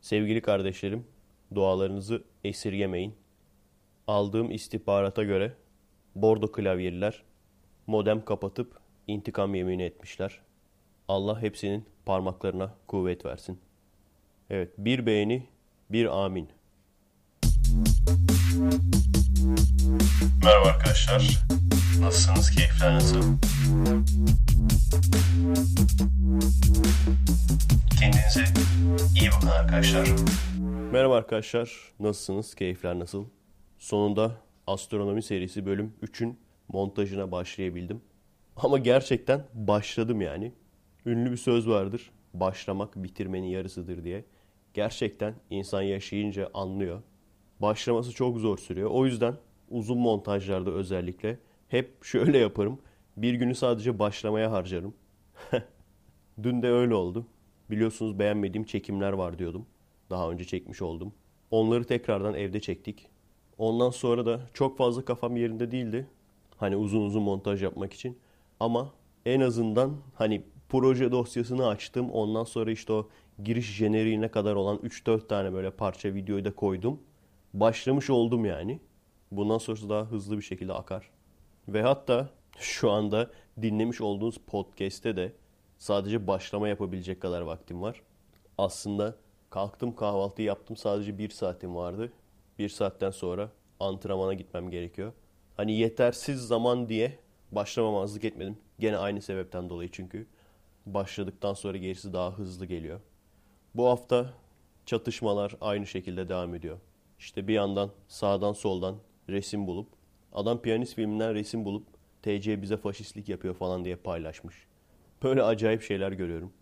Sevgili kardeşlerim, dualarınızı esirgemeyin. Aldığım istihbarata göre Bordo klavyeliler modem kapatıp intikam yemini etmişler. Allah hepsinin parmaklarına kuvvet versin. Evet, bir beğeni, bir amin. Merhaba arkadaşlar. Nasılsınız? Keyifler nasıl? Kendinize iyi bakın arkadaşlar. Merhaba arkadaşlar. Nasılsınız? Keyifler nasıl? Sonunda astronomi serisi bölüm 3'ün montajına başlayabildim. Ama gerçekten başladım yani. Ünlü bir söz vardır. Başlamak bitirmenin yarısıdır diye. Gerçekten insan yaşayınca anlıyor. Başlaması çok zor sürüyor. O yüzden uzun montajlarda özellikle hep şöyle yaparım. Bir günü sadece başlamaya harcarım. Dün de öyle oldu. Biliyorsunuz beğenmediğim çekimler var diyordum. Daha önce çekmiş oldum. Onları tekrardan evde çektik. Ondan sonra da çok fazla kafam yerinde değildi. Hani uzun uzun montaj yapmak için. Ama en azından hani proje dosyasını açtım. Ondan sonra işte o giriş jeneriğine kadar olan 3-4 tane böyle parça videoyu da koydum. Başlamış oldum yani. Bundan sonrası daha hızlı bir şekilde akar. Ve hatta şu anda dinlemiş olduğunuz podcast'te de sadece başlama yapabilecek kadar vaktim var. Aslında kalktım, kahvaltıyı yaptım, sadece 1 saatim vardı. 1 saatten sonra antrenmana gitmem gerekiyor. Hani yetersiz zaman diye başlamamazlık etmedim. Gene aynı sebepten dolayı çünkü. Başladıktan sonra gerisi daha hızlı geliyor. Bu hafta çatışmalar aynı şekilde devam ediyor. İşte bir yandan sağdan soldan resim bulup, adam Piyanist filminden resim bulup TC bize faşistlik yapıyor falan diye paylaşmış. Böyle acayip şeyler görüyorum.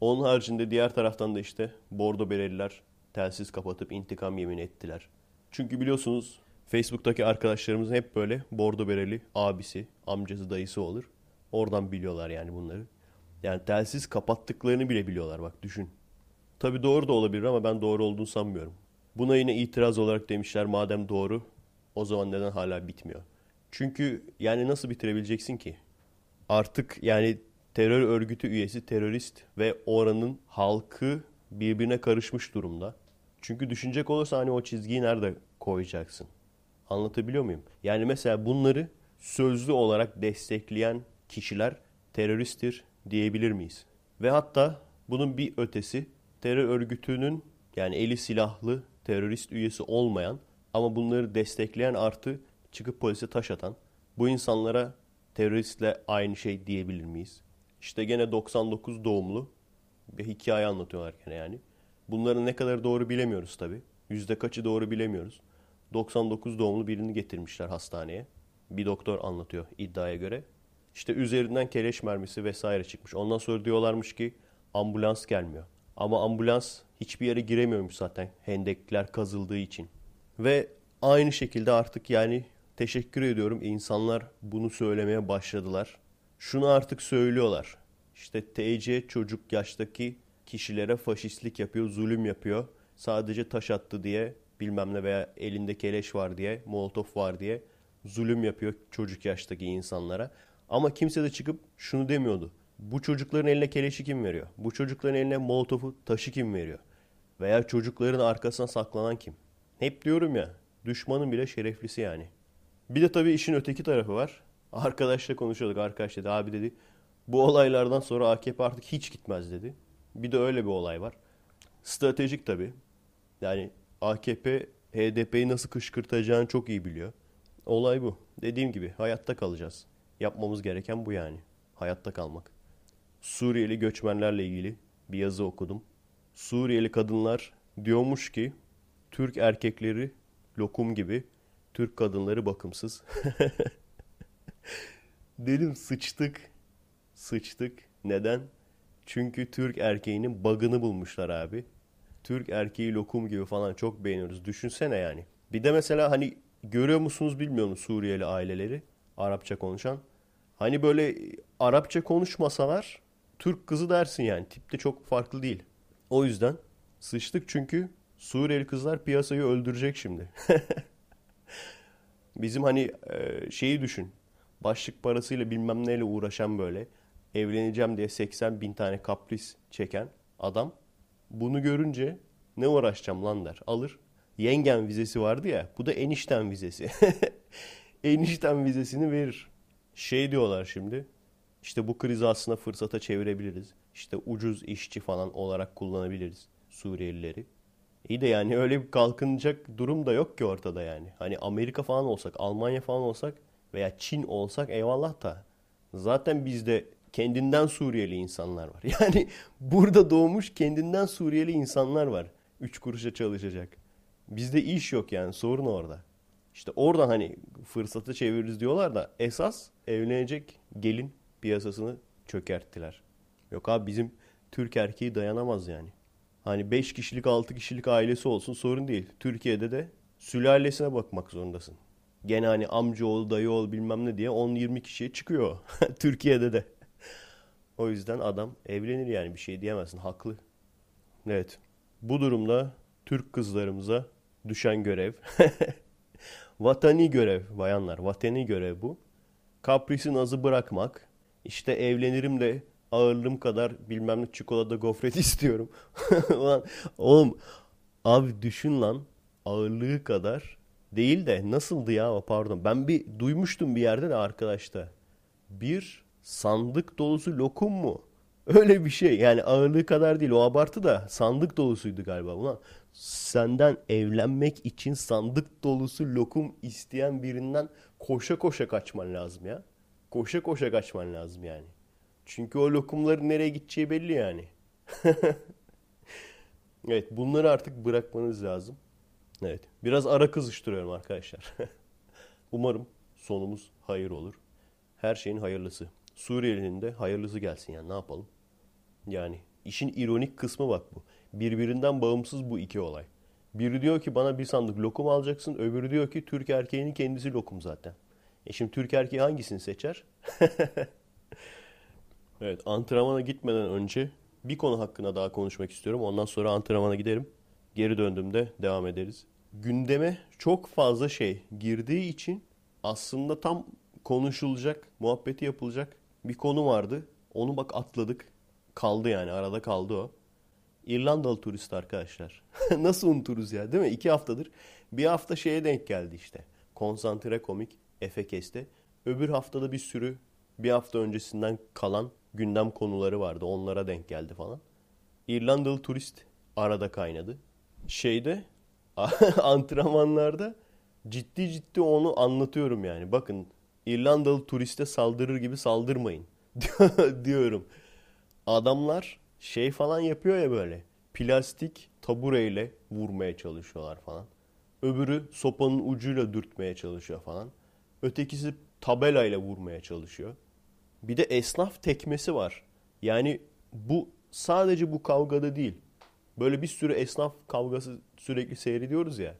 Onun haricinde diğer taraftan da işte Bordo Bereliler telsiz kapatıp intikam yemini ettiler. Çünkü biliyorsunuz Facebook'taki arkadaşlarımızın hep böyle Bordo Bereli abisi, amcası, dayısı olur. Oradan biliyorlar yani bunları. Yani telsiz kapattıklarını bile biliyorlar, bak düşün. Tabii doğru da olabilir ama ben doğru olduğunu sanmıyorum. Buna yine itiraz olarak demişler, madem doğru o zaman neden hala bitmiyor? Çünkü yani nasıl bitirebileceksin ki? Artık yani terör örgütü üyesi terörist ve oranın halkı birbirine karışmış durumda. Çünkü düşünecek olursa hani o çizgiyi nerede koyacaksın? Anlatabiliyor muyum? Yani mesela bunları sözlü olarak destekleyen kişiler teröristtir diyebilir miyiz? Ve hatta bunun bir ötesi terör örgütünün yani eli silahlı terörist üyesi olmayan ama bunları destekleyen artı çıkıp polise taş atan bu insanlara teröristle aynı şey diyebilir miyiz? İşte gene 99 doğumlu bir hikaye anlatıyorlar gene yani. Bunların ne kadar doğru bilemiyoruz tabii. Yüzde kaçı doğru bilemiyoruz. 99 doğumlu birini getirmişler hastaneye. Bir doktor anlatıyor iddiaya göre. İşte üzerinden keleş mermisi vesaire çıkmış. Ondan sonra diyorlarmış ki ambulans gelmiyor. Ama ambulans hiçbir yere giremiyormuş zaten hendekler kazıldığı için. Ve aynı şekilde artık yani teşekkür ediyorum, insanlar bunu söylemeye başladılar. Şunu artık söylüyorlar. İşte TC çocuk yaştaki kişilere faşistlik yapıyor, zulüm yapıyor. Sadece taş attı diye bilmem ne veya elinde keleş var diye, molotof var diye zulüm yapıyor çocuk yaştaki insanlara. Ama kimse de çıkıp şunu demiyordu. Bu çocukların eline keleşi kim veriyor? Bu çocukların eline molotofu, taşı kim veriyor? Veya çocukların arkasına saklanan kim? Hep diyorum ya, düşmanın bile şereflisi yani. Bir de tabii işin öteki tarafı var. Arkadaşla konuşuyorduk. Arkadaş dedi, abi dedi, bu olaylardan sonra AKP artık hiç gitmez dedi. Bir de öyle bir olay var. Stratejik tabii. Yani AKP HDP'yi nasıl kışkırtacağını çok iyi biliyor. Olay bu. Dediğim gibi hayatta kalacağız. Yapmamız gereken bu yani. Hayatta kalmak. Suriyeli göçmenlerle ilgili bir yazı okudum. Suriyeli kadınlar diyormuş ki Türk erkekleri lokum gibi, Türk kadınları bakımsız. Dedim sıçtık. Neden? Çünkü Türk erkeğinin bug'ını bulmuşlar abi. Türk erkeği lokum gibi falan çok beğeniyoruz. Düşünsene yani. Bir de mesela hani görüyor musunuz bilmiyorum Suriyeli aileleri, Arapça konuşan. Hani böyle Arapça konuşmasalar Türk kızı dersin yani. Tip de çok farklı değil. O yüzden sıçtık çünkü Suriyeli kızlar piyasayı öldürecek şimdi. Bizim hani şeyi düşün. Başlık parasıyla bilmem neyle uğraşan böyle. Evleneceğim diye 80 bin tane kapris çeken adam. Bunu görünce Ne uğraşacağım lan der. Alır. Yengen vizesi vardı ya. Bu da enişten vizesi. Enişten vizesini verir. Şey diyorlar şimdi. İşte bu krizi aslında fırsata çevirebiliriz. İşte ucuz işçi falan olarak kullanabiliriz Suriyelileri. İyi de yani öyle bir kalkınacak durum da yok ki ortada yani. Hani Amerika falan olsak, Almanya falan olsak veya Çin olsak eyvallah da. Zaten bizde kendinden Suriyeli insanlar var. Yani burada doğmuş kendinden Suriyeli insanlar var. 3 kuruşa çalışacak. Bizde iş yok yani, sorun orada. İşte oradan hani fırsatı çeviririz diyorlar da esas evlenecek gelin piyasasını çökerttiler. Yok abi, bizim Türk erkeği dayanamaz yani. Hani 5 kişilik 6 kişilik ailesi olsun sorun değil. Türkiye'de de sülalesine bakmak zorundasın. Gene hani amca ol, dayı ol bilmem ne diye 10-20 kişiye çıkıyor. Türkiye'de de. O yüzden adam evlenir yani, bir şey diyemezsin, haklı. Evet, bu durumda Türk kızlarımıza düşen görev. Vatani görev bayanlar, vatani görev bu. Kaprisi nazı bırakmak. İşte evlenirim de ağırlığım kadar bilmem ne çikolata gofret istiyorum. Ulan oğlum, abi düşün lan, ağırlığı kadar değil de nasıldı ya, pardon, ben bir duymuştum bir yerde de arkadaşta. Bir sandık dolusu lokum mu? Öyle bir şey yani, ağırlığı kadar değil, o abartı da sandık dolusuydu galiba. Ulan senden evlenmek için sandık dolusu lokum isteyen birinden koşa koşa kaçman lazım ya. Koşa koşa kaçman lazım yani. Çünkü o lokumların nereye gideceği belli yani. Evet, bunları artık bırakmanız lazım. Evet, biraz ara kızıştırıyorum arkadaşlar. Umarım sonumuz hayır olur. Her şeyin hayırlısı. Suriyeli'nin de hayırlısı gelsin yani, ne yapalım. Yani işin ironik kısmı bak bu. Birbirinden bağımsız bu iki olay. Biri diyor ki bana bir sandık lokum alacaksın. Öbürü diyor ki Türk erkeğinin kendisi lokum zaten. Şimdi Türk erkeği hangisini seçer? Evet, antrenmana gitmeden önce bir konu hakkında daha konuşmak istiyorum. Ondan sonra antrenmana giderim. Geri döndüğümde devam ederiz. Gündeme çok fazla şey girdiği için aslında tam konuşulacak, muhabbeti yapılacak bir konu vardı. Onu bak atladık. Kaldı yani, arada kaldı o. İrlandalı turist arkadaşlar. Nasıl unuturuz ya, değil mi? 2 haftadır. Bir hafta şeye denk geldi işte. Konsantre komik Efekes'te. Öbür haftada bir sürü bir hafta öncesinden kalan gündem konuları vardı. Onlara denk geldi falan. İrlandalı turist arada kaynadı. Şeyde antrenmanlarda ciddi onu anlatıyorum yani. Bakın, İrlandalı turiste saldırır gibi saldırmayın diyorum. Adamlar şey falan yapıyor ya böyle. Plastik tabureyle vurmaya çalışıyorlar falan. Öbürü sopanın ucuyla dürtmeye çalışıyor falan. Ötekisi tabelayla vurmaya çalışıyor. Bir de esnaf tekmesi var. Yani bu sadece bu kavgada değil. Böyle bir sürü esnaf kavgası sürekli seyrediyoruz ya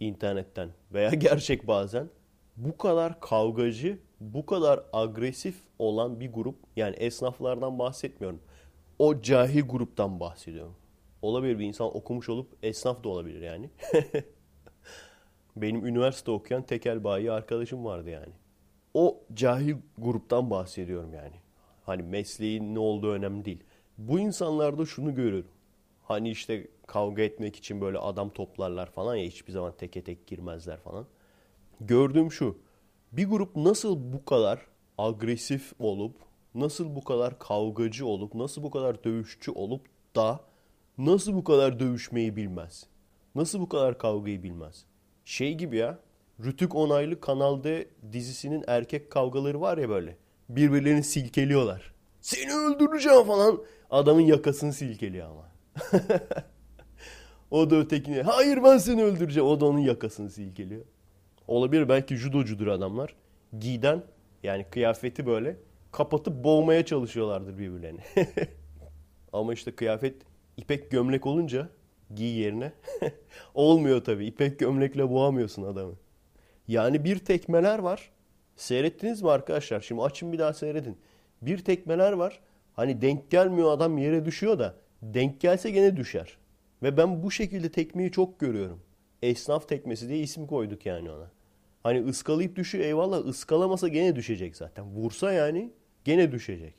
internetten veya gerçek bazen. Bu kadar kavgacı, bu kadar agresif olan bir grup, yani esnaflardan bahsetmiyorum. O cahil gruptan bahsediyorum. Olabilir, bir insan okumuş olup esnaf da olabilir yani. Benim üniversite okuyan tekel bayi arkadaşım vardı yani. O cahil gruptan bahsediyorum yani. Hani mesleğin ne olduğu önemli değil. Bu insanlarda şunu görüyorum. Hani işte kavga etmek için böyle adam toplarlar falan ya, hiçbir zaman teke tek girmezler falan. Gördüğüm şu, bir grup nasıl bu kadar agresif olup, nasıl bu kadar kavgacı olup, nasıl bu kadar dövüşçü olup da nasıl bu kadar dövüşmeyi bilmez? Nasıl bu kadar kavgayı bilmez? Şey gibi ya, Rütük onaylı Kanal D dizisinin erkek kavgaları var ya böyle. Birbirlerini silkeliyorlar. Seni öldüreceğim falan. Adamın yakasını silkeliyor ama. O da ötekine, hayır ben seni öldüreceğim. O da onun yakasını silkeliyor. Olabilir, belki judocudur adamlar. Giyden yani kıyafeti böyle kapatıp boğmaya çalışıyorlardır birbirlerini. Ama işte kıyafet ipek gömlek olunca giy yerine olmuyor tabii. İpek gömlekle boğamıyorsun adamı. Yani bir tekmeler var. Seyrettiniz mi arkadaşlar? Şimdi açın bir daha seyredin. Bir tekmeler var. Hani denk gelmiyor, adam yere düşüyor da denk gelse gene düşer. Ve ben bu şekilde tekmeyi çok görüyorum. Esnaf tekmesi diye isim koyduk yani ona. Hani ıskalayıp düşüyor, eyvallah, ıskalamasa gene düşecek zaten. Vursa yani gene düşecek.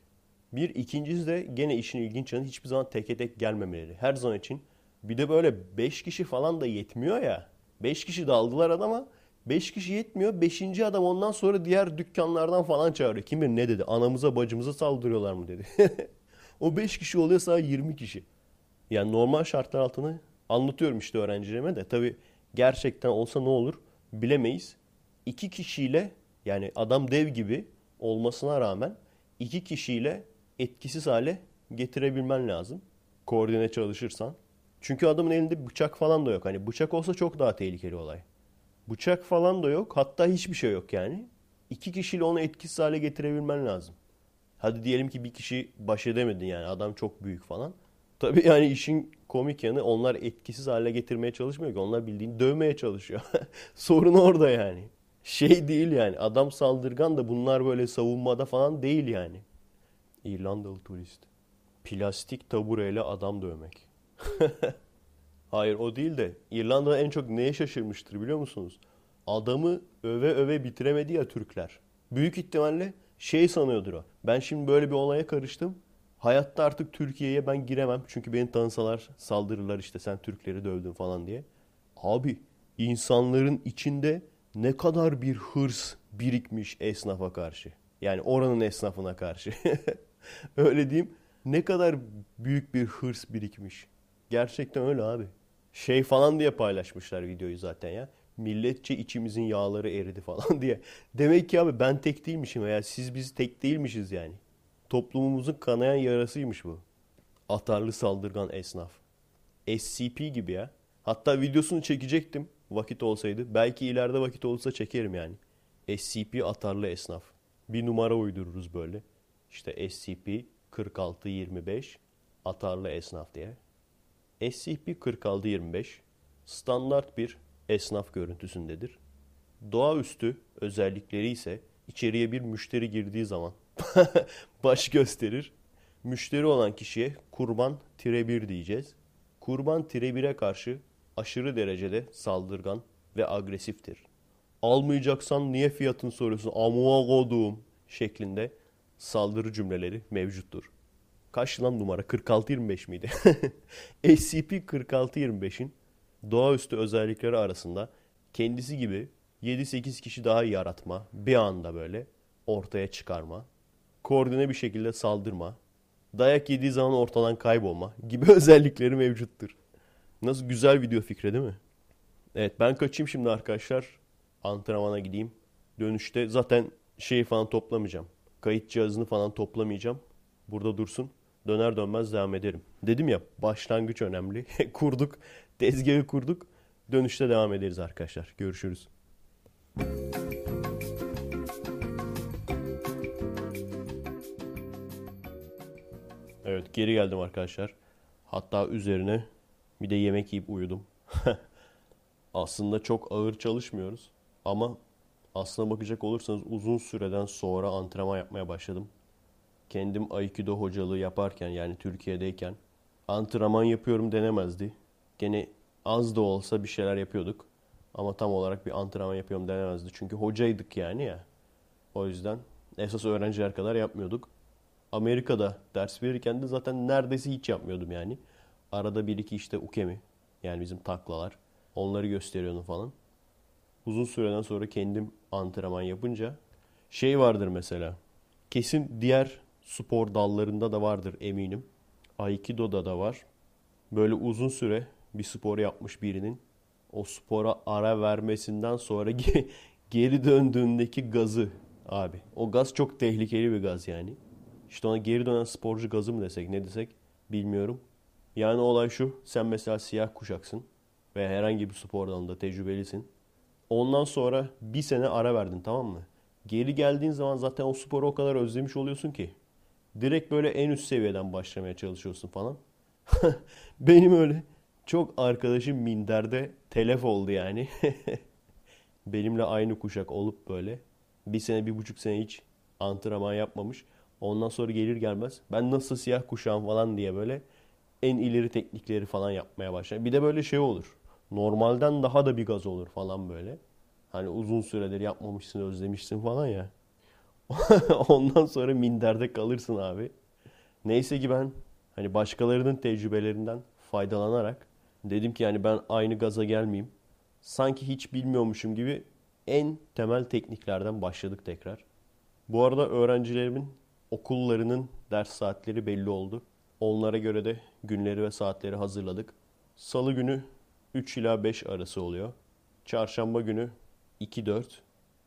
Bir ikincisi de gene işin ilginç yanı, hiçbir zaman teke tek gelmemeleri. Her zaman için Bir de böyle 5 kişi falan da yetmiyor ya. 5 kişi daldılar adama. 5 kişi yetmiyor. 5. adam ondan sonra diğer dükkanlardan falan çağırıyor. Kim bilir ne dedi? Anamıza bacımıza saldırıyorlar mı dedi. O 5 kişi oluyor sadece 20 kişi. Yani normal şartlar altında anlatıyorum işte öğrencilerime de. Tabii gerçekten olsa ne olur bilemeyiz. 2 kişiyle yani adam dev gibi olmasına rağmen 2 kişiyle etkisiz hale getirebilmen lazım. Koordine çalışırsan. Çünkü adamın elinde bıçak falan da yok. Hani bıçak olsa çok daha tehlikeli olay. Bıçak falan da yok. Hatta hiçbir şey yok yani. 2 kişiyle onu etkisiz hale getirebilmen lazım. Hadi diyelim ki bir kişi baş edemedin yani. Adam çok büyük falan. Tabii yani işin komik yanı onlar etkisiz hale getirmeye çalışmıyor ki. Onlar bildiğin dövmeye çalışıyor. Sorun orada yani. Şey değil yani. Adam saldırgan da bunlar böyle savunmada falan değil yani. İrlandalı turist. Plastik tabureyle adam dövmek. Hayır o değil de İrlanda'da en çok neye şaşırmıştır biliyor musunuz? Adamı öve öve bitiremedi ya Türkler. Büyük ihtimalle şey sanıyordur o. Ben şimdi böyle bir olaya karıştım. Hayatta artık Türkiye'ye ben giremem. Çünkü beni tanısalar saldırırlar işte sen Türkleri dövdün falan diye. Abi insanların içinde ne kadar bir hırs birikmiş esnafa karşı. Yani oranın esnafına karşı. Öyle diyeyim. Ne kadar büyük bir hırs birikmiş. Gerçekten öyle abi. Şey falan diye paylaşmışlar videoyu zaten ya. Milletçe içimizin yağları eridi falan diye. Demek ki abi ben tek değilmişim veya siz biz tek değilmişiz yani. Toplumumuzun kanayan yarasıymış bu. Atarlı saldırgan esnaf. SCP gibi ya. Hatta videosunu çekecektim vakit olsaydı. Belki ileride vakit olursa çekerim yani. SCP atarlı esnaf. Bir numara uydururuz böyle. İşte SCP 4625 atarlı esnaf diye. SCP-4625 standart bir esnaf görüntüsündedir. Doğaüstü özellikleri ise içeriye bir müşteri girdiği zaman baş gösterir. Müşteri olan kişiye kurban-1 diyeceğiz. Kurban-1'e karşı aşırı derecede saldırgan ve agresiftir. Almayacaksan niye fiyatını soruyorsun amına koduğum şeklinde saldırı cümleleri mevcuttur. Kaç lan numara? 4625 miydi? SCP-4625'in doğaüstü özellikleri arasında kendisi gibi 7-8 kişi daha yaratma, bir anda böyle ortaya çıkarma, koordine bir şekilde saldırma, dayak yediği zaman ortadan kaybolma gibi özellikleri mevcuttur. Nasıl güzel video fikri değil mi? Evet ben kaçayım şimdi arkadaşlar. Antrenmana gideyim. Dönüşte zaten şeyi falan toplamayacağım. Kayıt cihazını falan toplamayacağım. Burada dursun. Döner dönmez devam ederim. Dedim ya başlangıç önemli. Kurduk. Tezgahı kurduk. Dönüşte devam ederiz arkadaşlar. Görüşürüz. Evet geri geldim arkadaşlar. Hatta üzerine bir de yemek yiyip uyudum. Aslında çok ağır çalışmıyoruz. Ama aslına bakacak olursanız uzun süreden sonra antrenman yapmaya başladım. Kendim Aikido hocalığı yaparken yani Türkiye'deyken antrenman yapıyorum denemezdi. Gene az da olsa bir şeyler yapıyorduk. Ama tam olarak bir antrenman yapıyorum denemezdi. Çünkü hocaydık yani ya. O yüzden esas öğrenciler kadar yapmıyorduk. Amerika'da ders verirken de zaten neredeyse hiç yapmıyordum yani. Arada bir iki işte ukemi yani bizim taklalar onları gösteriyordum falan. Uzun süreden sonra kendim antrenman yapınca şey vardır mesela. Kesin diğer spor dallarında da vardır eminim. Aikido'da da var. Böyle uzun süre bir spor yapmış birinin o spora ara vermesinden sonra geri döndüğündeki gazı abi. O gaz çok tehlikeli bir gaz yani. İşte ona geri dönen sporcu gazı mı desek ne desek bilmiyorum. Yani olay şu sen mesela siyah kuşaksın veya herhangi bir spor dalında tecrübelisin. Ondan sonra bir sene ara verdin tamam mı? Geri geldiğin zaman zaten o sporu o kadar özlemiş oluyorsun ki. Direkt böyle en üst seviyeden başlamaya çalışıyorsun falan. Benim öyle çok arkadaşım minderde telef oldu yani. Benimle aynı kuşak olup böyle. Bir sene 1,5 sene hiç antrenman yapmamış. Ondan sonra gelir gelmez. Ben nasıl siyah kuşağım falan diye böyle en ileri teknikleri falan yapmaya başlar. Bir de böyle şey olur. Normalden daha da bir gaz olur falan böyle. Hani uzun süredir yapmamışsın, özlemişsin falan ya. Ondan sonra minderde kalırsın abi. Neyse ki ben hani başkalarının tecrübelerinden faydalanarak Dedim ki yani ben aynı gaza gelmeyeyim. Sanki hiç bilmiyormuşum gibi en temel tekniklerden başladık tekrar. Bu arada öğrencilerimin okullarının ders saatleri belli oldu. Onlara göre de günleri ve saatleri hazırladık. Salı günü 3 ila 5 arası oluyor. Çarşamba günü 2-4,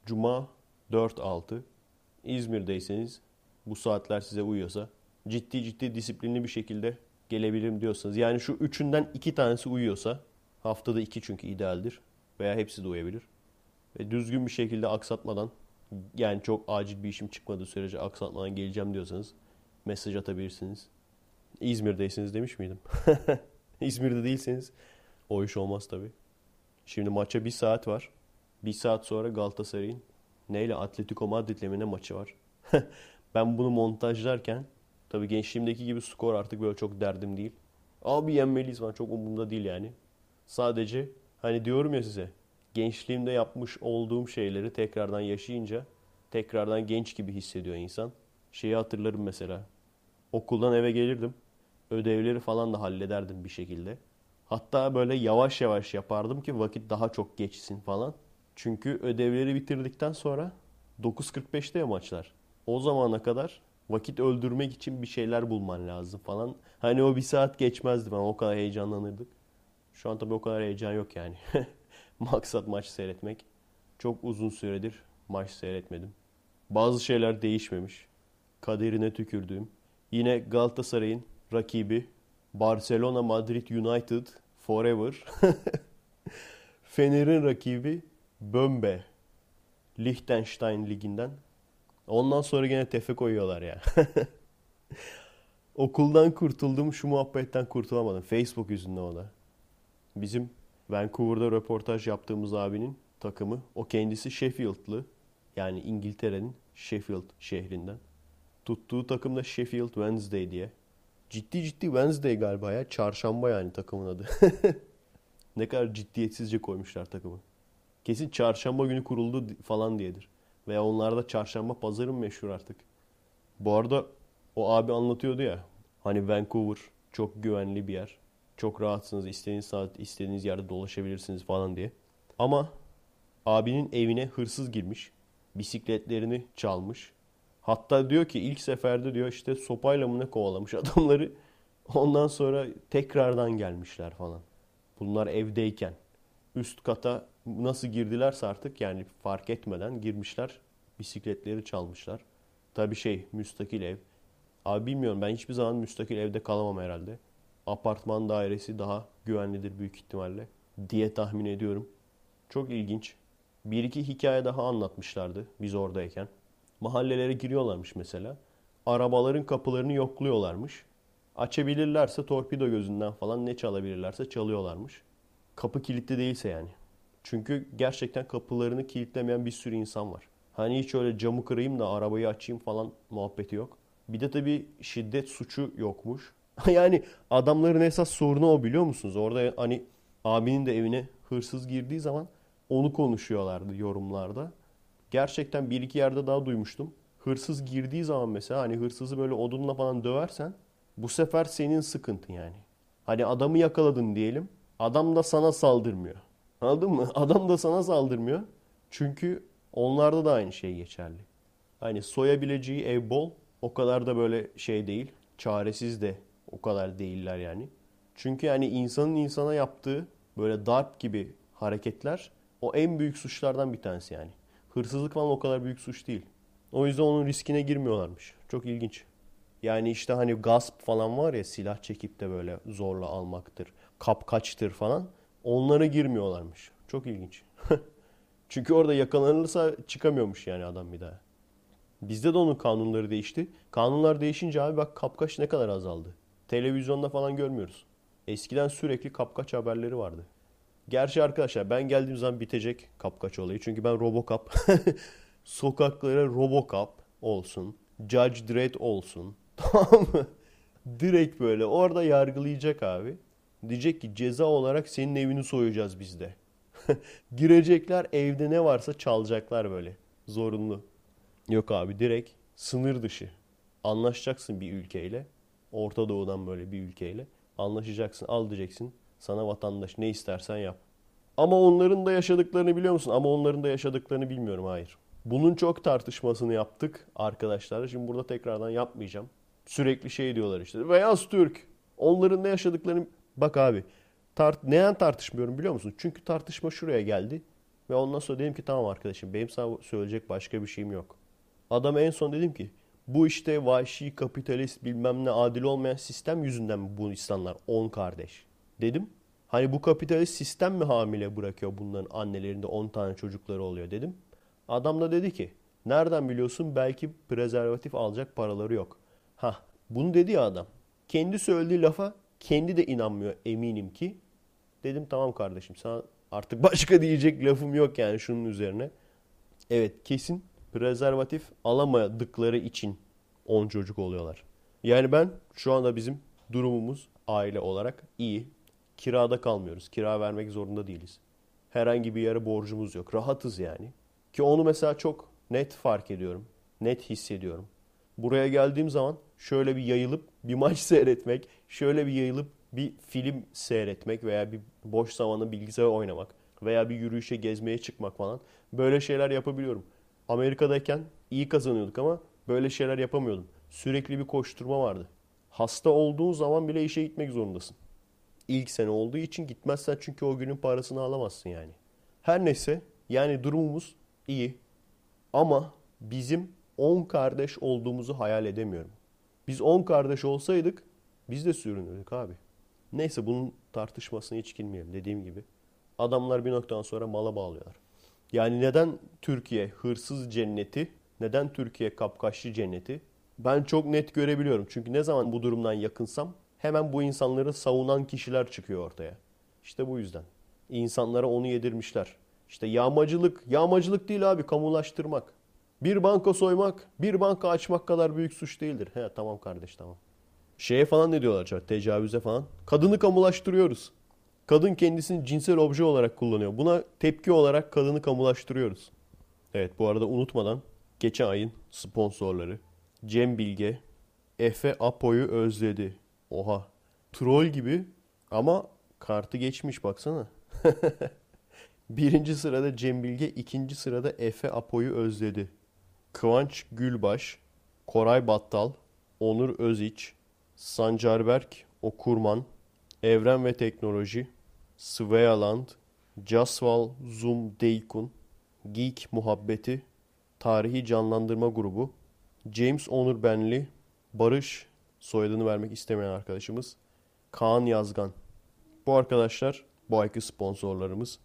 Cuma 4-6. İzmir'deyseniz bu saatler size uyuyorsa ciddi disiplinli bir şekilde gelebilirim diyorsanız. Yani şu üçünden 2 tanesi uyuyorsa, haftada 2 çünkü idealdir veya hepsi de uyabilir. Ve düzgün bir şekilde aksatmadan, yani çok acil bir işim çıkmadığı sürece aksatmadan geleceğim diyorsanız mesaj atabilirsiniz. İzmir'deyseniz demiş miydim? İzmir'de değilseniz o iş olmaz tabii. Şimdi maça 1 saat var. 1 saat sonra Galatasaray'ın neyle Atletico Madrid'le mi ne maçı var. Ben bunu montajlarken tabii gençliğimdeki gibi skor artık böyle çok derdim değil. Abi yenmeliyiz falan çok umurumda değil yani. Sadece hani diyorum ya size, gençliğimde yapmış olduğum şeyleri tekrardan yaşayınca tekrardan genç gibi hissediyor insan. Şeyi hatırlarım mesela. Okuldan eve gelirdim. Ödevleri falan da hallederdim bir şekilde. Hatta böyle yavaş yavaş yapardım ki vakit daha çok geçsin falan. Çünkü ödevleri bitirdikten sonra 9:45'te ya maçlar. O zamana kadar vakit öldürmek için bir şeyler bulman lazım falan. Hani o 1 saat geçmezdi, ben o kadar heyecanlanırdık. Şu an tabii o kadar heyecan yok yani. Maksat maç seyretmek. Çok uzun süredir maç seyretmedim. Bazı şeyler değişmemiş. Kaderine tükürdüğüm. Yine Galatasaray'ın rakibi Barcelona, Madrid United forever. Fener'in rakibi Bömbe. Liechtenstein liginden. Ondan sonra gene tefe koyuyorlar ya. Okuldan kurtuldum, şu muhabbetten kurtulamadım. Facebook yüzünden o da. Bizim Vancouver'da röportaj yaptığımız abinin takımı. O kendisi Sheffield'lı. Yani İngiltere'nin Sheffield şehrinden. Tuttuğu takım da Sheffield Wednesday diye. Ciddi Wednesday galiba ya. Çarşamba yani takımın adı. Ne kadar ciddiyetsizce koymuşlar takımı. Kesin çarşamba günü kuruldu falan diyedir. Veya onlarda çarşamba pazarı mı meşhur artık? Bu arada o abi anlatıyordu ya. Hani Vancouver çok güvenli bir yer. Çok rahatsınız. İstediğiniz saat, istediğiniz yerde dolaşabilirsiniz falan diye. Ama abinin evine hırsız girmiş. Bisikletlerini çalmış. Hatta diyor ki ilk seferde diyor işte sopayla mı ne kovalamış adamları. Ondan sonra tekrardan gelmişler falan. Bunlar evdeyken. Üst kata nasıl girdilerse artık yani fark etmeden girmişler. Bisikletleri çalmışlar. Tabii müstakil ev. Abi bilmiyorum, ben hiçbir zaman müstakil evde kalamam herhalde. Apartman dairesi daha güvenlidir büyük ihtimalle diye tahmin ediyorum. Çok ilginç. 1-2 hikaye daha anlatmışlardı biz oradayken. Mahallelere giriyorlarmış mesela. Arabaların kapılarını yokluyorlarmış. Açabilirlerse torpido gözünden falan ne çalabilirlerse çalıyorlarmış. Kapı kilitli değilse yani. Çünkü gerçekten kapılarını kilitlemeyen bir sürü insan var. Hani hiç öyle camı kırayım da arabayı açayım falan muhabbeti yok. Bir de tabii şiddet suçu yokmuş. Yani adamların esas sorunu o, biliyor musunuz? Orada hani abinin de evine hırsız girdiği zaman onu konuşuyorlardı yorumlarda. Gerçekten 1-2 yerde daha duymuştum. Hırsız girdiği zaman mesela hani hırsızı böyle odunla falan döversen bu sefer senin sıkıntın yani. Hani adamı yakaladın diyelim. Adam da sana saldırmıyor. Anladın mı? Adam da sana saldırmıyor. Çünkü onlarda da aynı şey geçerli. Hani soyabileceği ev bol. O kadar da böyle değil. Çaresiz de o kadar değiller yani. Çünkü yani insanın insana yaptığı böyle darp gibi hareketler o en büyük suçlardan bir tanesi yani. Hırsızlık falan o kadar büyük suç değil. O yüzden onun riskine girmiyorlarmış. Çok ilginç. Yani işte hani gasp falan var ya, silah çekip de böyle zorla almaktır, kapkaçtır falan. Onlara girmiyorlarmış. Çok ilginç. Çünkü orada yakalanırsa çıkamıyormuş yani adam bir daha. Bizde de onun kanunları değişti. Kanunlar değişince abi bak kapkaç ne kadar azaldı. Televizyonda falan görmüyoruz. Eskiden sürekli kapkaç haberleri vardı. Gerçi arkadaşlar ben geldiğim zaman bitecek kapkaç olayı. Çünkü ben Robocop. Sokaklara Robocop olsun. Judge Dredd olsun. Tamam mı? Direkt böyle orada yargılayacak abi. Diyecek ki ceza olarak senin evini soyacağız biz de. Girecekler, evde ne varsa çalacaklar böyle. Zorunlu. Yok abi, direkt sınır dışı. Anlaşacaksın bir ülkeyle. Orta Doğu'dan böyle bir ülkeyle. Anlaşacaksın, al diyeceksin. Sana vatandaş ne istersen yap. Ama onların da yaşadıklarını biliyor musun? Ama onların da yaşadıklarını bilmiyorum. Hayır. Bunun çok tartışmasını yaptık arkadaşlar. Şimdi burada tekrardan yapmayacağım. Sürekli şey diyorlar işte. Beyaz Türk. Onların ne yaşadıklarını... Bak abi. Neden tartışmıyorum biliyor musun? Çünkü tartışma şuraya geldi. Ve ondan sonra dedim ki tamam arkadaşım. Benim sana söyleyecek başka bir şeyim yok. Adama en son dedim ki bu işte vahşi, kapitalist, bilmem ne, adil olmayan sistem yüzünden bu insanlar 10 kardeş dedim. Hani bu kapitalist sistem mi hamile bırakıyor bunların annelerinde 10 tane çocukları oluyor dedim. Adam da dedi ki nereden biliyorsun, belki prezervatif alacak paraları yok. Hah, bunu dedi ya adam. Kendi söylediği lafa kendi de inanmıyor eminim ki. Dedim tamam kardeşim, sana artık başka diyecek lafım yok yani şunun üzerine. Evet, kesin prezervatif alamadıkları için 10 çocuk oluyorlar. Yani ben şu anda bizim durumumuz aile olarak iyi. Kirada kalmıyoruz. Kira vermek zorunda değiliz. Herhangi bir yere borcumuz yok. Rahatız yani. Ki onu mesela çok net fark ediyorum. Net hissediyorum. Buraya geldiğim zaman şöyle bir yayılıp bir maç seyretmek, şöyle bir yayılıp bir film seyretmek veya bir boş zamanı bilgisayar oynamak veya bir yürüyüşe, gezmeye çıkmak falan. Böyle şeyler yapabiliyorum. Amerika'dayken iyi kazanıyorduk ama böyle şeyler yapamıyordum. Sürekli bir koşturma vardı. Hasta olduğun zaman bile işe gitmek zorundasın. İlk sene olduğu için gitmezsen çünkü o günün parasını alamazsın yani. Her neyse, yani durumumuz iyi. Ama bizim 10 kardeş olduğumuzu hayal edemiyorum. Biz 10 kardeş olsaydık biz de sürünürdük abi. Neyse, bunun tartışmasına hiç girmeyelim dediğim gibi. Adamlar bir noktadan sonra mala bağlıyorlar. Yani neden Türkiye hırsız cenneti, neden Türkiye kapkaççı cenneti? Ben çok net görebiliyorum. Çünkü ne zaman bu durumdan yakınsam hemen bu insanları savunan kişiler çıkıyor ortaya. İşte bu yüzden. İnsanlara onu yedirmişler. İşte yağmacılık, yağmacılık değil abi, kamulaştırmak. Bir banka soymak, bir banka açmak kadar büyük suç değildir. He tamam kardeş tamam. Şeye falan ne diyorlar acaba, tecavüze falan? Kadını kamulaştırıyoruz. Kadın kendisini cinsel obje olarak kullanıyor. Buna tepki olarak kadını kamulaştırıyoruz. Evet, bu arada unutmadan geçen ayın sponsorları. Cem Bilge, Efe Apo'yu özledi. Oha. Troll gibi ama kartı geçmiş baksana. 1. sırada Cem Bilge, 2. sırada Efe Apo'yu özledi. Kıvanç Gülbaş, Koray Battal, Onur Öziç, Sancarberk Okurman, Evren ve Teknoloji, Svealand, Casval Zum Deykun, Geek Muhabbeti, Tarihi Canlandırma Grubu, James Onur Benli, Barış, soyadını vermek istemeyen arkadaşımız, Kaan Yazgan. Bu arkadaşlar bu ayki sponsorlarımız.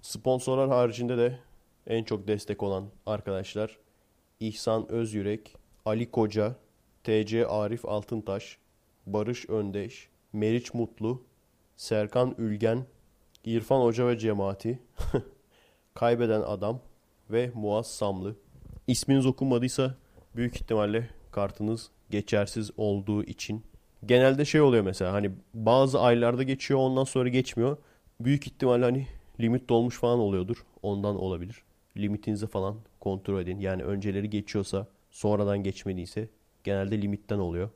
Sponsorlar haricinde de en çok destek olan arkadaşlar İhsan Özyürek, Ali Koca, TC Arif Altıntaş, Barış Öndeş, Meriç Mutlu, Serkan Ülgen, İrfan Hoca ve Cemaati, Kaybeden Adam ve Muaz Samlı. İsminiz okunmadıysa büyük ihtimalle kartınız geçersiz olduğu için. Genelde şey oluyor mesela, hani bazı aylarda geçiyor ondan sonra geçmiyor. Büyük ihtimalle hani limit dolmuş falan oluyordur. Ondan olabilir. Limitinizi falan kontrol edin. Yani önceleri geçiyorsa, sonradan geçmediyse genelde limitten oluyor.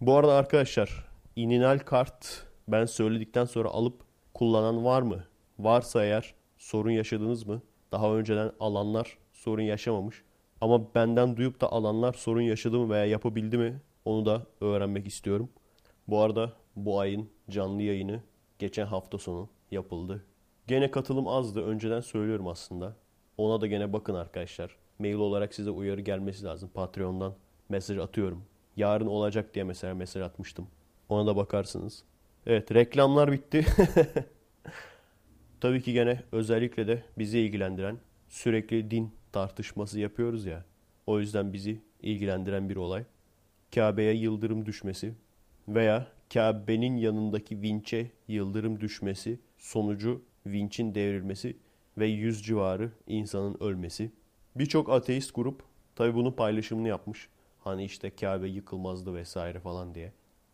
Bu arada arkadaşlar, ininal kart ben söyledikten sonra alıp kullanan var mı? Varsa eğer sorun yaşadınız mı? Daha önceden alanlar sorun yaşamamış. Ama benden duyup da alanlar sorun yaşadı mı veya yapabildi mi onu da öğrenmek istiyorum. Bu arada bu ayın canlı yayını geçen hafta sonu yapıldı. Gene katılım azdı, önceden söylüyorum aslında. Ona da gene bakın arkadaşlar. Mail olarak size uyarı gelmesi lazım. Patreon'dan mesaj atıyorum. Yarın olacak diye mesela mesaj atmıştım. Ona da bakarsınız. Evet, reklamlar bitti. Tabii ki gene özellikle de bizi ilgilendiren, sürekli din tartışması yapıyoruz ya. O yüzden bizi ilgilendiren bir olay. Kabe'ye yıldırım düşmesi veya Kabe'nin yanındaki vinçe yıldırım düşmesi sonucu vinçin devrilmesi ve 100 civarı insanın ölmesi. Birçok ateist grup tabii bunun paylaşımını yapmış. Hani işte Kabe yıkılmazdı vesaire falan diye.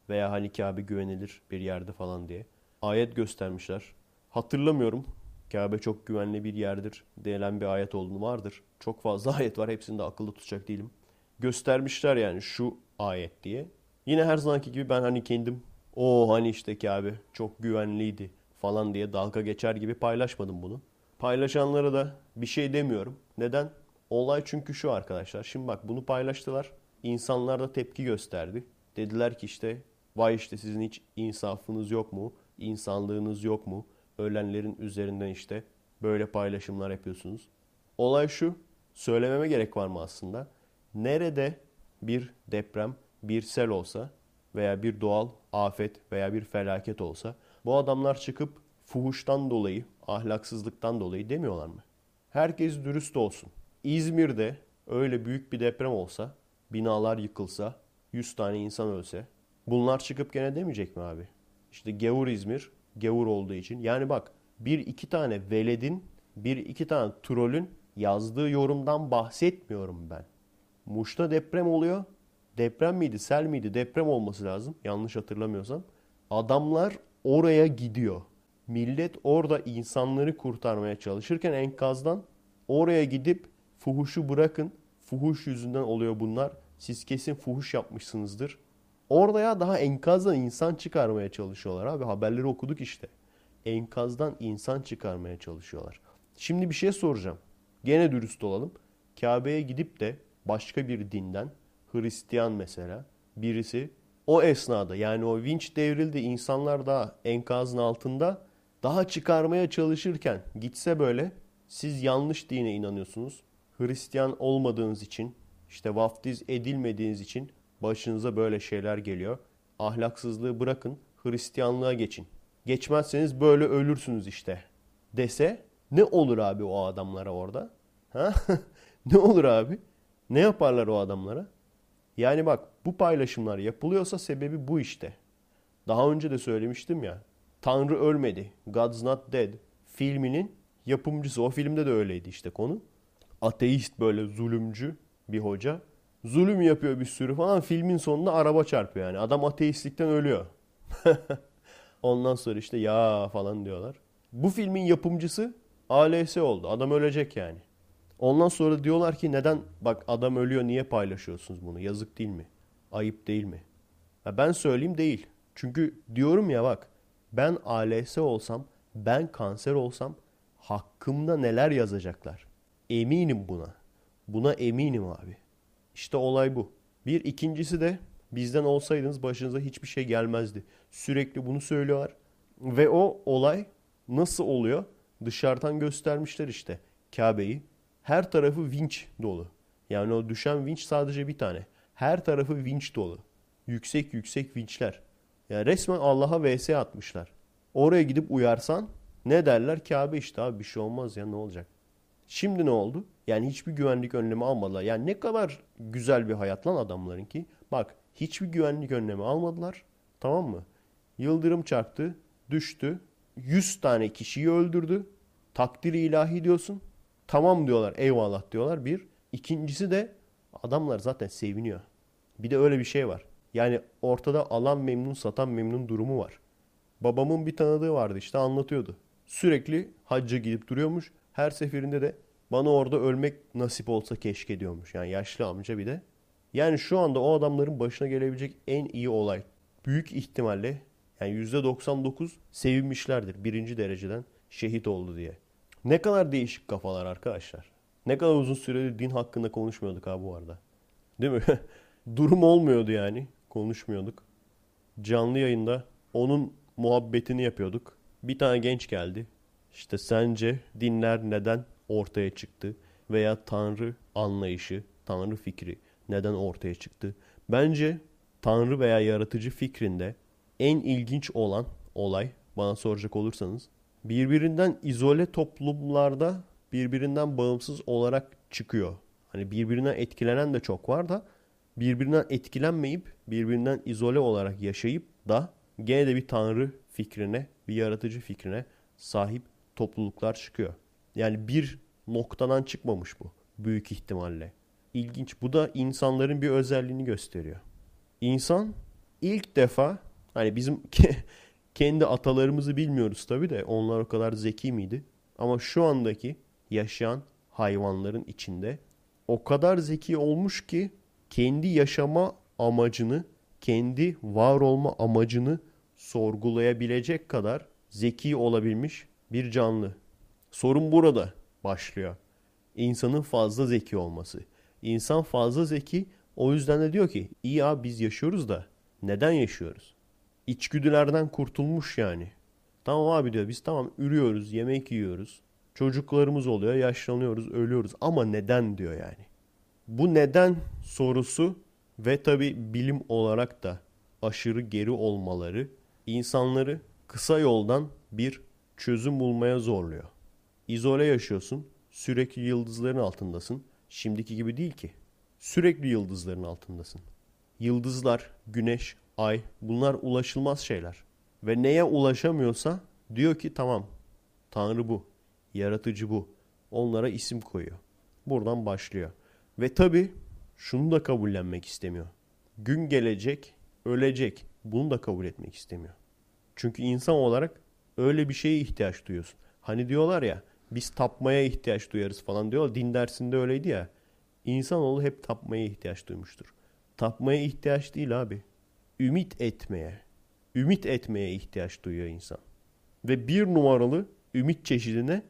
Veya hani Kabe güvenilir bir yerde falan diye. Ayet göstermişler. Hatırlamıyorum. Kabe çok güvenli bir yerdir denilen bir ayet olduğunu vardır. Çok fazla ayet var. Hepsini de akılda tutacak değilim. Göstermişler yani şu ayet diye. Yine her zamanki gibi ben hani kendim o hani işte Kabe çok güvenliydi falan diye dalga geçer gibi paylaşmadım bunu. Paylaşanlara da bir şey demiyorum. Neden? Olay çünkü şu arkadaşlar. Şimdi bak, bunu paylaştılar. İnsanlar da tepki gösterdi. Dediler ki işte vay işte sizin hiç insafınız yok mu? İnsanlığınız yok mu? Ölenlerin üzerinden işte böyle paylaşımlar yapıyorsunuz. Olay şu. Söylememe gerek var mı aslında? Nerede bir deprem, bir sel olsa veya bir doğal afet veya bir felaket olsa bu adamlar çıkıp fuhuştan dolayı, ahlaksızlıktan dolayı demiyorlar mı? Herkes dürüst olsun. İzmir'de öyle büyük bir deprem olsa, binalar yıkılsa, 100 tane insan ölse bunlar çıkıp gene demeyecek mi abi? İşte gavur İzmir, gavur olduğu için. Yani bak, bir iki tane veledin, bir iki tane trolün yazdığı yorumdan bahsetmiyorum ben. Muş'ta deprem oluyor. Deprem miydi, sel miydi? Deprem olması lazım yanlış hatırlamıyorsam. Adamlar oraya gidiyor. Millet orada insanları kurtarmaya çalışırken enkazdan, oraya gidip fuhuşu bırakın. Fuhuş yüzünden oluyor bunlar. Siz kesin fuhuş yapmışsınızdır. Orada ya daha enkazdan insan çıkarmaya çalışıyorlar abi. Haberleri okuduk işte. Enkazdan insan çıkarmaya çalışıyorlar. Şimdi bir şey soracağım. Gene dürüst olalım. Kabe'ye gidip de başka bir dinden, Hristiyan mesela, birisi o esnada, yani o vinç devrildi, insanlar daha enkazın altında, daha çıkarmaya çalışırken gitse böyle, siz yanlış dine inanıyorsunuz, Hristiyan olmadığınız için, işte vaftiz edilmediğiniz için başınıza böyle şeyler geliyor. Ahlaksızlığı bırakın, Hristiyanlığa geçin. Geçmezseniz böyle ölürsünüz işte dese ne olur abi o adamlara orada? Ha? Ne olur abi? Ne yaparlar o adamlara? Yani bak, bu paylaşımlar yapılıyorsa sebebi bu işte. Daha önce de söylemiştim ya. Tanrı ölmedi. God's Not Dead filminin yapımcısı. O filmde de öyleydi işte konu. Ateist, böyle zulümcü bir hoca. Zulüm yapıyor bir sürü falan. Filmin sonunda araba çarpıyor yani. Adam ateistlikten ölüyor. Ondan sonra işte ya falan diyorlar. Bu filmin yapımcısı ALS oldu. Adam ölecek yani. Ondan sonra diyorlar ki neden bak adam ölüyor, niye paylaşıyorsunuz bunu? Yazık değil mi? Ayıp değil mi? Ya ben söyleyeyim, değil. Çünkü diyorum ya bak, ben ALS olsam, ben kanser olsam hakkımda neler yazacaklar. Eminim buna. Buna eminim abi. İşte olay bu. Bir ikincisi de bizden olsaydınız başınıza hiçbir şey gelmezdi. Sürekli bunu söylüyorlar. Ve o olay nasıl oluyor? Dışarıdan göstermişler işte Kabe'yi. Her tarafı vinç dolu. Yani o düşen vinç sadece bir tane. Her tarafı vinç dolu. Yüksek yüksek vinçler. Yani resmen Allah'a vs atmışlar. Oraya gidip uyarsan ne derler? Kabe işte abi, bir şey olmaz ya, ne olacak? Şimdi ne oldu? Yani hiçbir güvenlik önlemi almadılar. Yani ne kadar güzel bir hayat lan adamlarınki. Bak, hiçbir güvenlik önlemi almadılar. Tamam mı? Yıldırım çarptı, düştü. 100 tane kişiyi öldürdü. Takdir-i ilahi diyorsun. Tamam diyorlar, eyvallah diyorlar bir. İkincisi de adamlar zaten seviniyor. Bir de öyle bir şey var. Yani ortada alan memnun, satan memnun durumu var. Babamın bir tanıdığı vardı işte, anlatıyordu. Sürekli hacca gidip duruyormuş. Her seferinde de bana orada ölmek nasip olsa keşke diyormuş. Yani yaşlı amca bir de. Yani şu anda o adamların başına gelebilecek en iyi olay. Büyük ihtimalle yani %99 sevinmişlerdir birinci dereceden şehit oldu diye. Ne kadar değişik kafalar arkadaşlar. Ne kadar uzun süredir din hakkında konuşmuyorduk abi bu arada. Değil mi? Durum olmuyordu yani. Konuşmuyorduk. Canlı yayında onun muhabbetini yapıyorduk. Bir tane genç geldi. İşte sence dinler neden ortaya çıktı? Veya Tanrı anlayışı, Tanrı fikri neden ortaya çıktı? Bence Tanrı veya yaratıcı fikrinde en ilginç olan olay, bana soracak olursanız, birbirinden izole toplumlarda birbirinden bağımsız olarak çıkıyor. Hani birbirinden etkilenen de çok var da, birbirinden etkilenmeyip birbirinden izole olarak yaşayıp da gene de bir tanrı fikrine, bir yaratıcı fikrine sahip topluluklar çıkıyor. Yani bir noktadan çıkmamış bu büyük ihtimalle. İlginç. Bu da insanların bir özelliğini gösteriyor. İnsan ilk defa, hani bizim kendi atalarımızı bilmiyoruz tabii de, onlar o kadar zeki miydi? Ama şu andaki yaşayan hayvanların içinde o kadar zeki olmuş ki kendi yaşama amacını, kendi var olma amacını sorgulayabilecek kadar zeki olabilmiş bir canlı. Sorun burada başlıyor. İnsanın fazla zeki olması. İnsan fazla zeki, o yüzden de diyor ki iyi abi biz yaşıyoruz da neden yaşıyoruz? İçgüdülerden kurtulmuş yani. Tamam abi diyor, biz tamam ürüyoruz, yemek yiyoruz, çocuklarımız oluyor, yaşlanıyoruz, ölüyoruz ama neden diyor yani. Bu neden sorusu ve tabi bilim olarak da aşırı geri olmaları insanları kısa yoldan bir çözüm bulmaya zorluyor. İzole yaşıyorsun, sürekli yıldızların altındasın. Şimdiki gibi değil ki. Sürekli yıldızların altındasın. Yıldızlar, güneş, ay, bunlar ulaşılmaz şeyler. Ve neye ulaşamıyorsa diyor ki tamam, Tanrı bu, yaratıcı bu. Onlara isim koyuyor. Buradan başlıyor. Ve tabii şunu da kabullenmek istemiyor. Gün gelecek, ölecek. Bunu da kabul etmek istemiyor. Çünkü insan olarak öyle bir şeye ihtiyaç duyuyorsun. Hani diyorlar ya, biz tapmaya ihtiyaç duyarız falan diyorlar. Din dersinde öyleydi ya. İnsanoğlu hep tapmaya ihtiyaç duymuştur. Tapmaya ihtiyaç değil abi. Ümit etmeye. Ümit etmeye ihtiyaç duyuyor insan. Ve bir numaralı ümit çeşidine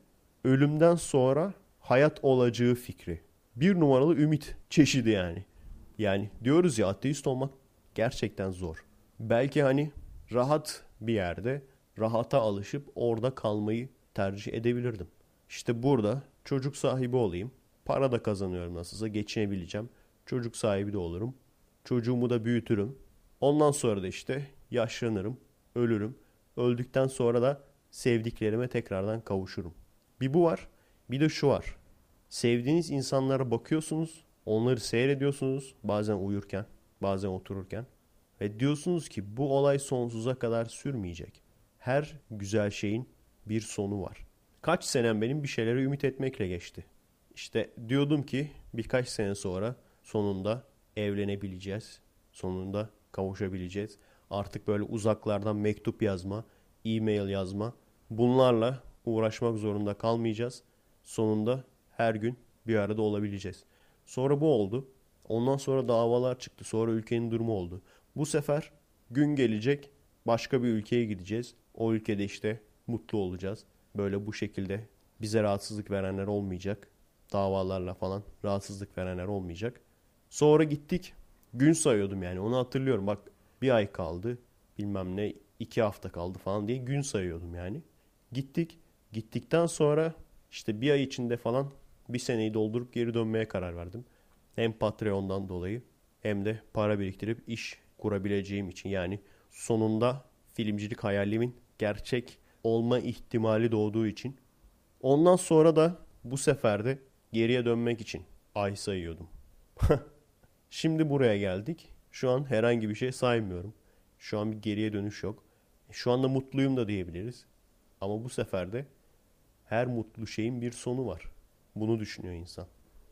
ölümden sonra hayat olacağı fikri. Bir numaralı ümit çeşidi yani. Yani diyoruz ya, ateist olmak gerçekten zor. Belki hani rahat bir yerde rahata alışıp orada kalmayı tercih edebilirdim. İşte burada çocuk sahibi olayım. Para da kazanıyorum nasılsa, geçinebileceğim. Çocuk sahibi de olurum. Çocuğumu da büyütürüm. Ondan sonra da işte yaşlanırım, ölürüm. Öldükten sonra da sevdiklerime tekrardan kavuşurum. Bir bu var, bir de şu var. Sevdiğiniz insanlara bakıyorsunuz, onları seyrediyorsunuz, bazen uyurken, bazen otururken ve diyorsunuz ki bu olay sonsuza kadar sürmeyecek. Her güzel şeyin bir sonu var. Kaç senem benim bir şeylere ümit etmekle geçti. İşte diyordum ki birkaç sene sonra sonunda evlenebileceğiz, sonunda kavuşabileceğiz. Artık böyle uzaklardan mektup yazma, e-mail yazma, bunlarla uğraşmak zorunda kalmayacağız. Sonunda her gün bir arada olabileceğiz. Sonra bu oldu. Ondan sonra davalar çıktı. Sonra ülkenin durumu oldu. Bu sefer gün gelecek, başka bir ülkeye gideceğiz. O ülkede işte mutlu olacağız. Böyle bu şekilde bize rahatsızlık verenler olmayacak. Davalarla falan rahatsızlık verenler olmayacak. Sonra gittik. Gün sayıyordum yani, onu hatırlıyorum. Bak bir ay kaldı, bilmem ne 2 hafta kaldı falan diye gün sayıyordum yani. Gittik. Gittikten sonra işte bir ay içinde falan bir seneyi doldurup geri dönmeye karar verdim. Hem Patreon'dan dolayı hem de para biriktirip iş kurabileceğim için. Yani sonunda filmcilik hayalimin gerçek olma ihtimali doğduğu için. Ondan sonra da bu sefer de geriye dönmek için ay sayıyordum. Şimdi buraya geldik. Şu an herhangi bir şey saymıyorum. Şu an bir geriye dönüş yok. Şu anda mutluyum da diyebiliriz. Ama bu sefer de her mutlu şeyin bir sonu var. Bunu düşünüyor insan.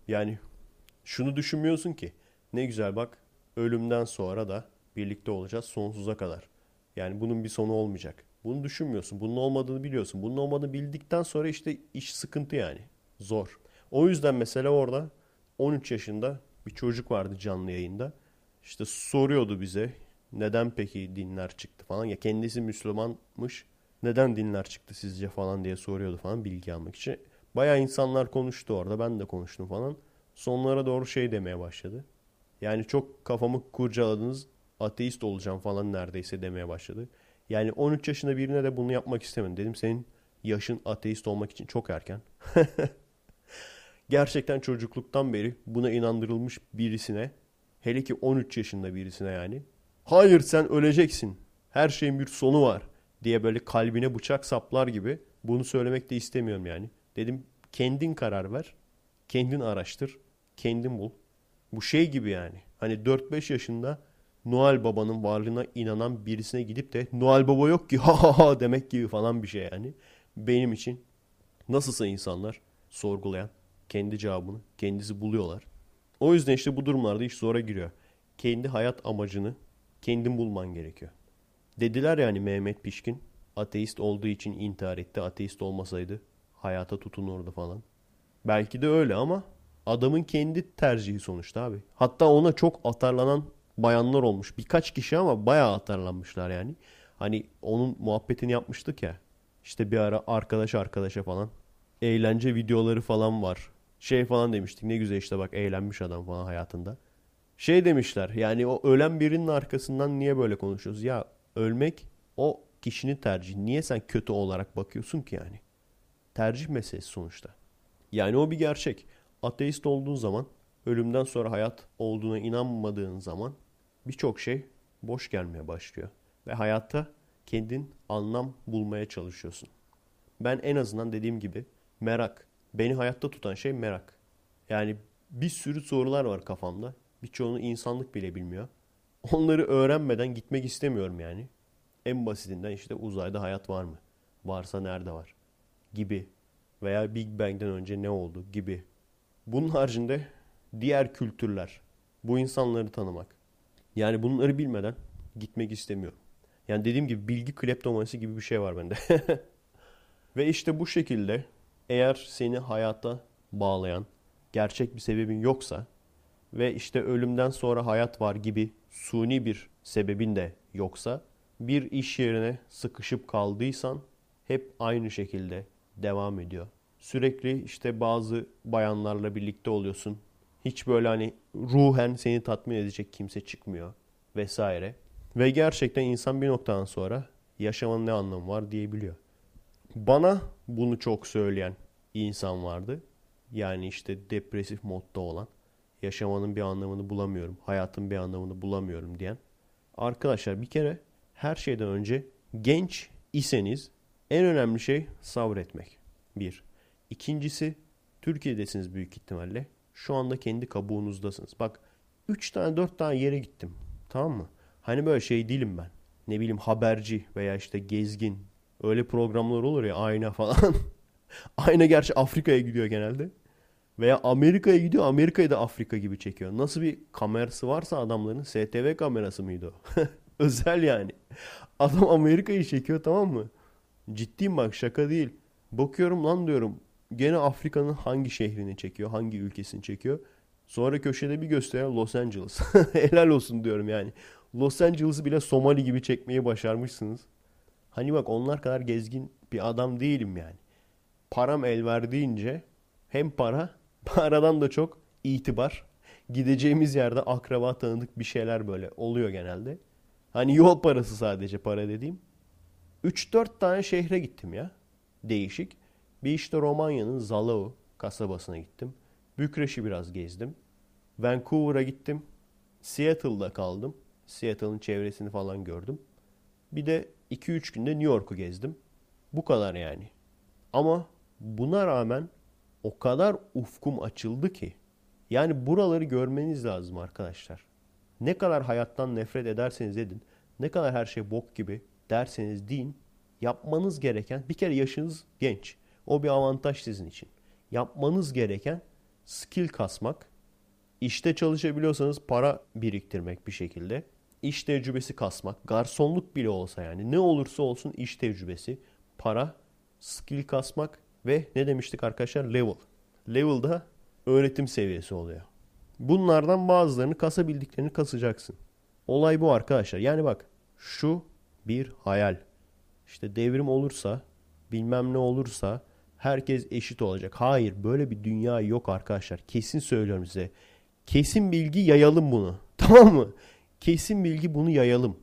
Yani şunu düşünmüyorsun ki, ne güzel bak ölümden sonra da birlikte olacağız sonsuza kadar. Yani bunun bir sonu olmayacak. Bunu düşünmüyorsun. Bunun olmadığını biliyorsun. Bunun olmadığını bildikten sonra işte iş sıkıntı yani. Zor. O yüzden mesela orada 13 yaşında bir çocuk vardı canlı yayında. İşte soruyordu bize neden peki dinler çıktı falan. Ya kendisi Müslümanmış. Neden dinler çıktı sizce falan diye soruyordu falan, bilgi almak için. Bayağı insanlar konuştu orada. Ben de konuştum falan. Sonlara doğru şey demeye başladı. Yani çok kafamı kurcaladınız. Ateist olacağım falan neredeyse demeye başladı. Yani 13 yaşında birine de bunu yapmak istemedim. Dedim senin yaşın ateist olmak için çok erken. Gerçekten çocukluktan beri buna inandırılmış birisine, hele ki 13 yaşında birisine yani. Hayır sen öleceksin. Her şeyin bir sonu var diye böyle kalbine bıçak saplar gibi bunu söylemek de istemiyorum yani. Dedim kendin karar ver, kendin araştır, kendin bul. Bu şey gibi yani, hani 4-5 yaşında Noel Baba'nın varlığına inanan birisine gidip de Noel Baba yok ki ha ha demek gibi falan bir şey yani. Benim için nasılsa insanlar sorgulayan, kendi cevabını kendisi buluyorlar. O yüzden işte bu durumlarda iş zora giriyor. Kendi hayat amacını kendin bulman gerekiyor. Dediler yani Mehmet Pişkin ateist olduğu için intihar etti. Ateist olmasaydı hayata tutunurdu falan. Belki de öyle ama adamın kendi tercihi sonuçta abi. Hatta ona çok atarlanan bayanlar olmuş. Birkaç kişi ama bayağı atarlanmışlar yani. Hani onun muhabbetini yapmıştık ya. İşte bir ara arkadaş arkadaşa falan. Eğlence videoları falan var. Şey falan demiştik, ne güzel işte bak eğlenmiş adam falan hayatında. Şey demişler yani, o ölen birinin arkasından niye böyle konuşuyoruz? Ya ölmek o kişinin tercihi. Niye sen kötü olarak bakıyorsun ki yani? Tercih meselesi sonuçta. Yani o bir gerçek. Ateist olduğun zaman, ölümden sonra hayat olduğuna inanmadığın zaman birçok şey boş gelmeye başlıyor. Ve hayatta kendin anlam bulmaya çalışıyorsun. Ben en azından dediğim gibi merak. Beni hayatta tutan şey merak. Yani bir sürü sorular var kafamda. Birçoğunu insanlık bile bilmiyor. Onları öğrenmeden gitmek istemiyorum yani. En basitinden işte uzayda hayat var mı? Varsa nerede var? Gibi. Veya Big Bang'den önce ne oldu? Gibi. Bunun haricinde diğer kültürler. Bu insanları tanımak. Yani bunları bilmeden gitmek istemiyorum. Yani dediğim gibi bilgi kleptomanisi gibi bir şey var bende. Ve işte bu şekilde eğer seni hayata bağlayan gerçek bir sebebin yoksa ve işte ölümden sonra hayat var gibi suni bir sebebin de yoksa, bir iş yerine sıkışıp kaldıysan hep aynı şekilde devam ediyor. Sürekli işte bazı bayanlarla birlikte oluyorsun. Hiç böyle hani ruhen seni tatmin edecek kimse çıkmıyor vesaire. Ve gerçekten insan bir noktadan sonra yaşamanın ne anlamı var diyebiliyor. Bana bunu çok söyleyen insan vardı. Yani işte depresif modda olan, yaşamanın bir anlamını bulamıyorum, hayatın bir anlamını bulamıyorum diyen. Arkadaşlar bir kere her şeyden önce genç iseniz en önemli şey sabretmek. Bir. İkincisi, Türkiye'desiniz büyük ihtimalle. Şu anda kendi kabuğunuzdasınız. Bak 3 tane 4 tane yere gittim. Tamam mı? Hani böyle şey değilim ben. Ne bileyim haberci veya işte gezgin. Öyle programlar olur ya, ayna falan. Ayna gerçi Afrika'ya gidiyor genelde. Veya Amerika'ya gidiyor. Amerika'yı da Afrika gibi çekiyor. Nasıl bir kamerası varsa adamların, STV kamerası mıydı o? Özel yani. Adam Amerika'yı çekiyor, tamam mı? Ciddiyim bak, şaka değil. Bakıyorum lan diyorum. Gene Afrika'nın hangi şehrini çekiyor? Hangi ülkesini çekiyor? Sonra köşede bir gösteriyor, Los Angeles. Helal olsun diyorum yani. Los Angeles'ı bile Somali gibi çekmeyi başarmışsınız. Hani bak onlar kadar gezgin bir adam değilim yani. Param el verdiğince, hem paradan da çok itibar. Gideceğimiz yerde akraba, tanıdık bir şeyler böyle oluyor genelde. Hani yol parası, sadece para dediğim. 3-4 tane şehre gittim ya. Değişik. Bir işte Romanya'nın Zalău kasabasına gittim. Bükreş'i biraz gezdim. Vancouver'a gittim. Seattle'da kaldım. Seattle'ın çevresini falan gördüm. Bir de 2-3 günde New York'u gezdim. Bu kadar yani. Ama buna rağmen o kadar ufkum açıldı ki. Yani buraları görmeniz lazım arkadaşlar. Ne kadar hayattan nefret ederseniz edin, ne kadar her şey bok gibi derseniz deyin, yapmanız gereken, bir kere yaşınız genç. O bir avantaj sizin için. Yapmanız gereken skill kasmak. İşte çalışabiliyorsanız para biriktirmek bir şekilde. İş tecrübesi kasmak. Garsonluk bile olsa yani. Ne olursa olsun iş tecrübesi, para, skill kasmak ve ne demiştik arkadaşlar? Level. Level da öğretim seviyesi oluyor. Bunlardan bazılarını kasabildiklerini kasacaksın. Olay bu arkadaşlar. Yani bak şu bir hayal. İşte devrim olursa, bilmem ne olursa herkes eşit olacak. Hayır, böyle bir dünya yok arkadaşlar. Kesin söylüyorum size. Kesin bilgi yayalım bunu. Tamam mı? Kesin bilgi bunu yayalım.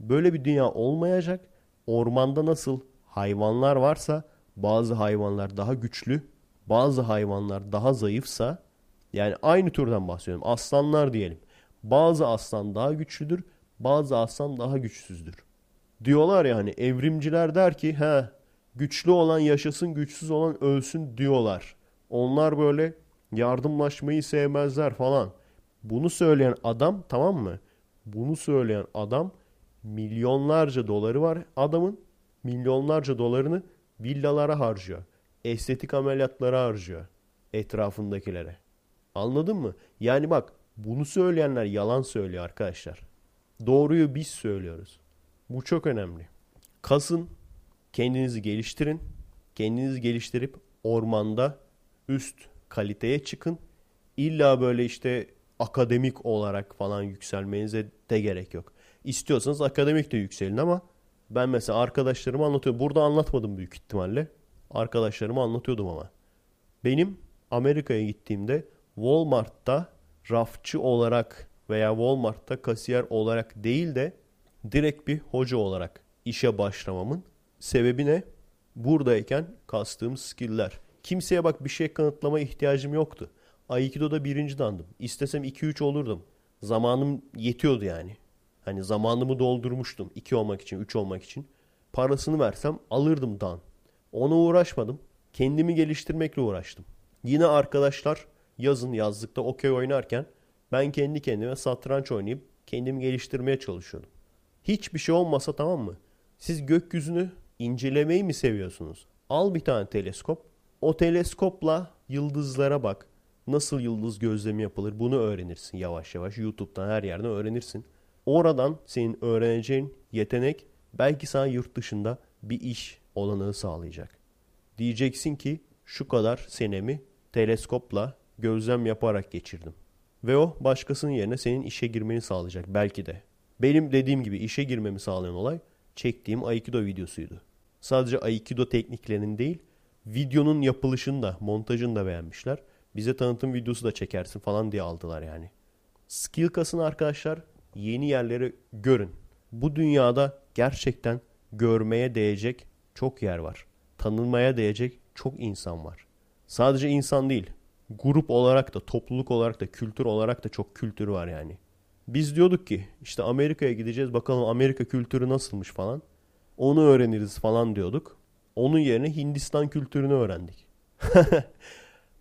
Böyle bir dünya olmayacak. Ormanda nasıl hayvanlar varsa, bazı hayvanlar daha güçlü, bazı hayvanlar daha zayıfsa, yani aynı türden bahsediyorum. Aslanlar diyelim. Bazı aslan daha güçlüdür, bazı aslan daha güçsüzdür. Diyorlar ya hani evrimciler der ki güçlü olan yaşasın, güçsüz olan ölsün diyorlar. Onlar böyle yardımlaşmayı sevmezler falan. Bunu söyleyen adam, tamam mı? Bunu söyleyen adam milyonlarca doları var adamın. Milyonlarca dolarını villalara harcıyor. Estetik ameliyatlara harcıyor. Etrafındakilere. Anladın mı? Yani bak bunu söyleyenler yalan söylüyor arkadaşlar. Doğruyu biz söylüyoruz. Bu çok önemli. Kasın. Kendinizi geliştirin. Kendinizi geliştirip ormanda üst kaliteye çıkın. İlla böyle işte akademik olarak falan yükselmenize de gerek yok. İstiyorsanız akademik de yükselin ama Ben mesela arkadaşlarıma anlatıyorum. Burada anlatmadım büyük ihtimalle. Arkadaşlarıma anlatıyordum ama. Benim Amerika'ya gittiğimde Walmart'ta rafçı olarak veya Walmart'ta kasiyer olarak değil de direkt bir hoca olarak işe başlamamın sebebi ne? Buradayken kastığım skill'ler. Kimseye bak bir şey kanıtlama ihtiyacım yoktu. Aikido'da birinci dandım. İstesem 2-3 olurdum. Zamanım yetiyordu yani. Hani zamanımı doldurmuştum. 2 olmak için, 3 olmak için. Parasını versem alırdım dan. Ona uğraşmadım. Kendimi geliştirmekle uğraştım. Yine arkadaşlar yazın yazlıkta okey oynarken ben kendi kendime satranç oynayıp kendimi geliştirmeye çalışıyordum. Hiçbir şey olmasa tamam mı? Siz gökyüzünü incelemeyi mi seviyorsunuz? Al bir tane teleskop. O teleskopla yıldızlara bak. Nasıl yıldız gözlemi yapılır? Bunu öğrenirsin yavaş yavaş. YouTube'dan her yerden öğrenirsin. Oradan senin öğreneceğin yetenek belki sana yurt dışında bir iş olanağı sağlayacak. Diyeceksin ki şu kadar senemi teleskopla gözlem yaparak geçirdim. Ve o başkasının yerine senin işe girmeni sağlayacak belki de. Benim dediğim gibi işe girmemi sağlayan olay çektiğim Aikido videosuydu. Sadece Aikido tekniklerinin değil, videonun yapılışını da, montajını da beğenmişler. Bize tanıtım videosu da çekersin falan diye aldılar yani. Skill kasın arkadaşlar, yeni yerleri görün. Bu dünyada gerçekten görmeye değecek çok yer var. Tanınmaya değecek çok insan var. Sadece insan değil, grup olarak da, topluluk olarak da, kültür olarak da çok kültür var yani. Biz diyorduk ki işte Amerika'ya gideceğiz, bakalım Amerika kültürü nasılmış falan. Onu öğreniriz falan diyorduk. Onun yerine Hindistan kültürünü öğrendik.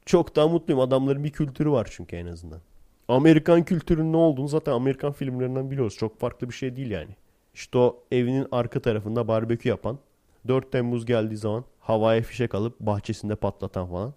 Çok daha mutluyum. Adamların bir kültürü var çünkü en azından. Amerikan kültürünün ne olduğunu zaten Amerikan filmlerinden biliyoruz. Çok farklı bir şey değil yani. İşte o evinin arka tarafında barbekü yapan, 4 Temmuz geldiği zaman havaya fişek alıp bahçesinde patlatan falan.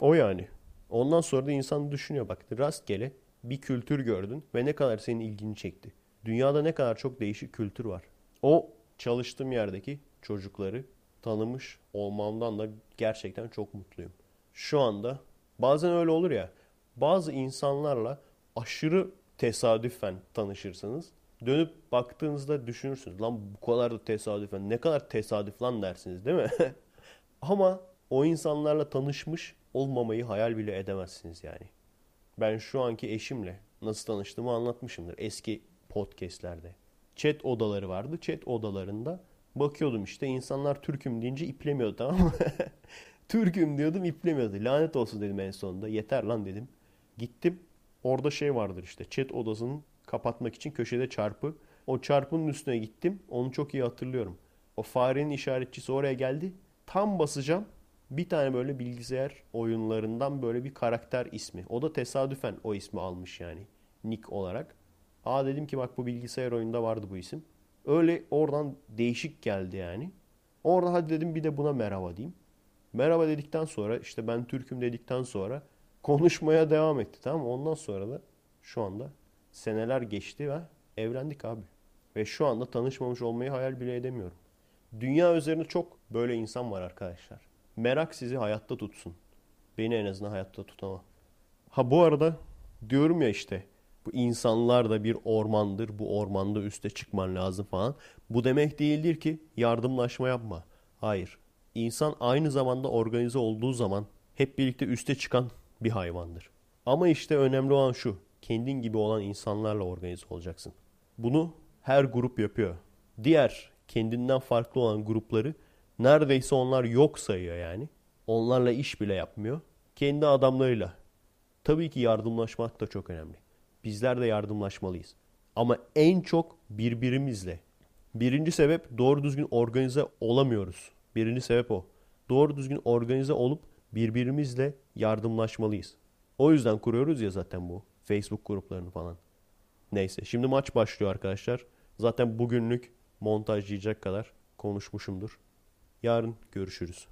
O yani. Ondan sonra da insan düşünüyor bak. Rastgele bir kültür gördün ve ne kadar senin ilgini çekti. Dünyada ne kadar çok değişik kültür var. O çalıştığım yerdeki çocukları tanımış olmamdan da gerçekten çok mutluyum. Şu anda bazen öyle olur ya, bazı insanlarla aşırı tesadüfen tanışırsınız. Dönüp baktığınızda düşünürsünüz. Lan bu kadar da tesadüfen, ne kadar tesadüf lan dersiniz değil mi? Ama o insanlarla tanışmış olmamayı hayal bile edemezsiniz yani. Ben şu anki eşimle nasıl tanıştığımı anlatmışımdır eski podcastlerde. Chat odaları vardı. Chat odalarında bakıyordum işte insanlar Türk'üm deyince iplemiyordu, tamam mı? Türk'üm diyordum, iplemiyordu. Lanet olsun dedim en sonunda. Yeter lan dedim. Gittim. Orada şey vardır işte. Chat odasını kapatmak için köşede çarpı. O çarpının üstüne gittim. Onu çok iyi hatırlıyorum. O farenin işaretçisi oraya geldi. Tam basacağım. Bir tane böyle bilgisayar oyunlarından böyle bir karakter ismi. O da tesadüfen o ismi almış yani. Nick olarak. Aa dedim ki bak bu bilgisayar oyununda vardı bu isim. Öyle oradan değişik geldi yani. Orada hadi dedim bir de buna merhaba diyeyim. Merhaba dedikten sonra işte ben Türk'üm dedikten sonra konuşmaya devam etti, tamam mı? Ondan sonra da şu anda seneler geçti ve evlendik abi. Ve şu anda tanışmamış olmayı hayal bile edemiyorum. Dünya üzerinde çok böyle insan var arkadaşlar. Merak sizi hayatta tutsun. Beni en azından hayatta tutama. Ha bu arada diyorum ya işte bu insanlar da bir ormandır. Bu ormanda üste çıkman lazım falan. Bu demek değildir ki yardımlaşma yapma. Hayır. İnsan aynı zamanda organize olduğu zaman hep birlikte üste çıkan bir hayvandır. Ama işte önemli olan şu. Kendin gibi olan insanlarla organize olacaksın. Bunu her grup yapıyor. Diğer kendinden farklı olan grupları neredeyse onlar yok sayıyor yani. Onlarla iş bile yapmıyor. Kendi adamlarıyla. Tabii ki yardımlaşmak da çok önemli. Bizler de yardımlaşmalıyız. Ama en çok birbirimizle. Birinci sebep doğru düzgün organize olamıyoruz. Birinci sebep o. Doğru düzgün organize olup birbirimizle yardımlaşmalıyız. O yüzden kuruyoruz ya zaten bu Facebook gruplarını falan. Neyse şimdi maç başlıyor arkadaşlar. Zaten bugünlük montajlayacak kadar konuşmuşumdur. Yarın görüşürüz.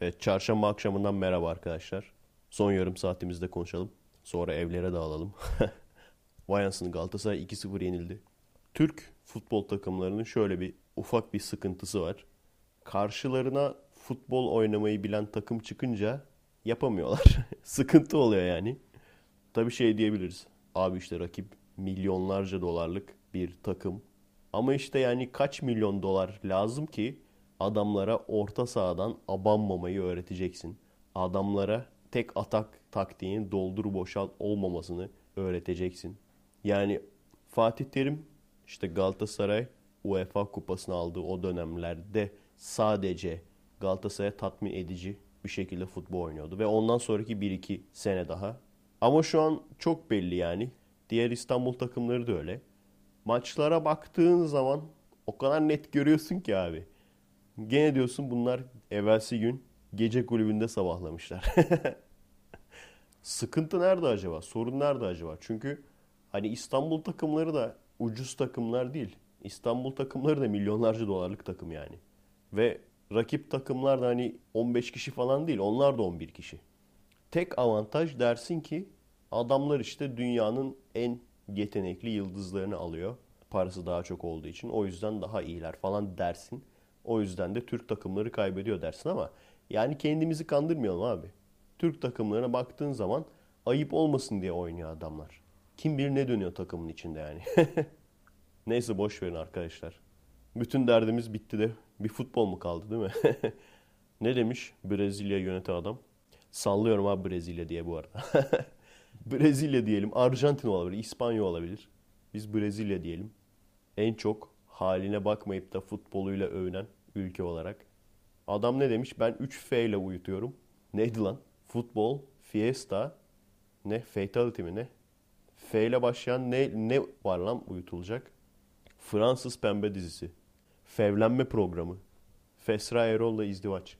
Evet, çarşamba akşamından merhaba arkadaşlar. Son yarım saatimizde konuşalım. Sonra evlere dağılalım. Vay anasını, Galatasaray 2-0 yenildi. Türk futbol takımlarının şöyle bir ufak bir sıkıntısı var. Karşılarına futbol oynamayı bilen takım çıkınca yapamıyorlar. Sıkıntı oluyor yani. Tabii şey diyebiliriz. Abi işte rakip milyonlarca dolarlık bir takım. Ama işte yani kaç milyon dolar lazım ki adamlara orta sahadan abanmamayı öğreteceksin. Adamlara tek atak taktiğini doldur boşalt olmamasını öğreteceksin. Yani Fatih Terim işte Galatasaray UEFA kupasını aldığı o dönemlerde sadece Galatasaray'a tatmin edici bir şekilde futbol oynuyordu. Ve ondan sonraki 1-2 sene daha. Ama şu an çok belli yani. Diğer İstanbul takımları da öyle. Maçlara baktığın zaman o kadar net görüyorsun ki abi. Gene diyorsun bunlar evvelsi gün gece kulübünde sabahlamışlar. Sıkıntı nerede acaba? Sorun nerede acaba? Çünkü hani İstanbul takımları da ucuz takımlar değil. İstanbul takımları da milyonlarca dolarlık takım yani. Ve rakip takımlar da hani 15 kişi falan değil. Onlar da 11 kişi. Tek avantaj dersin ki adamlar işte dünyanın en yetenekli yıldızlarını alıyor. Parası daha çok olduğu için. O yüzden daha iyiler falan dersin. O yüzden de Türk takımları kaybediyor dersin ama yani kendimizi kandırmayalım abi. Türk takımlarına baktığın zaman ayıp olmasın diye oynuyor adamlar. Kim bilir ne dönüyor takımın içinde yani. Neyse boş verin arkadaşlar. Bütün derdimiz bitti de bir futbol mu kaldı değil mi? Ne demiş Brezilya yöneten adam? Sallıyorum abi Brezilya diye bu arada. Brezilya diyelim, Arjantin olabilir, İspanya olabilir. Biz Brezilya diyelim. En çok haline bakmayıp da futboluyla övünen ülke olarak. Adam ne demiş? Ben 3F ile uyutuyorum. Neydi lan? Futbol, fiesta, ne? Fatality mi ne? F ile başlayan ne var lan uyutulacak? Fransız pembe dizisi. Fevlenme programı. Fesra Erol'la izdivaç.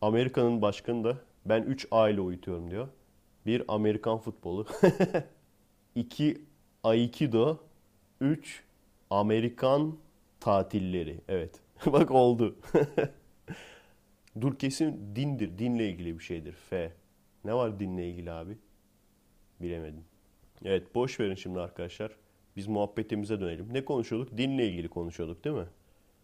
Amerika'nın başkanı da ben 3A ile uyutuyorum diyor. Bir Amerikan futbolu. 2 Aikido. 3 Amerikan tatilleri. Evet. Bak oldu. Dur kesin dindir. Dinle ilgili bir şeydir. F. Ne var dinle ilgili abi? Bilemedim. Evet boş verin şimdi arkadaşlar. Biz muhabbetimize dönelim. Ne konuşuyorduk? Dinle ilgili konuşuyorduk değil mi?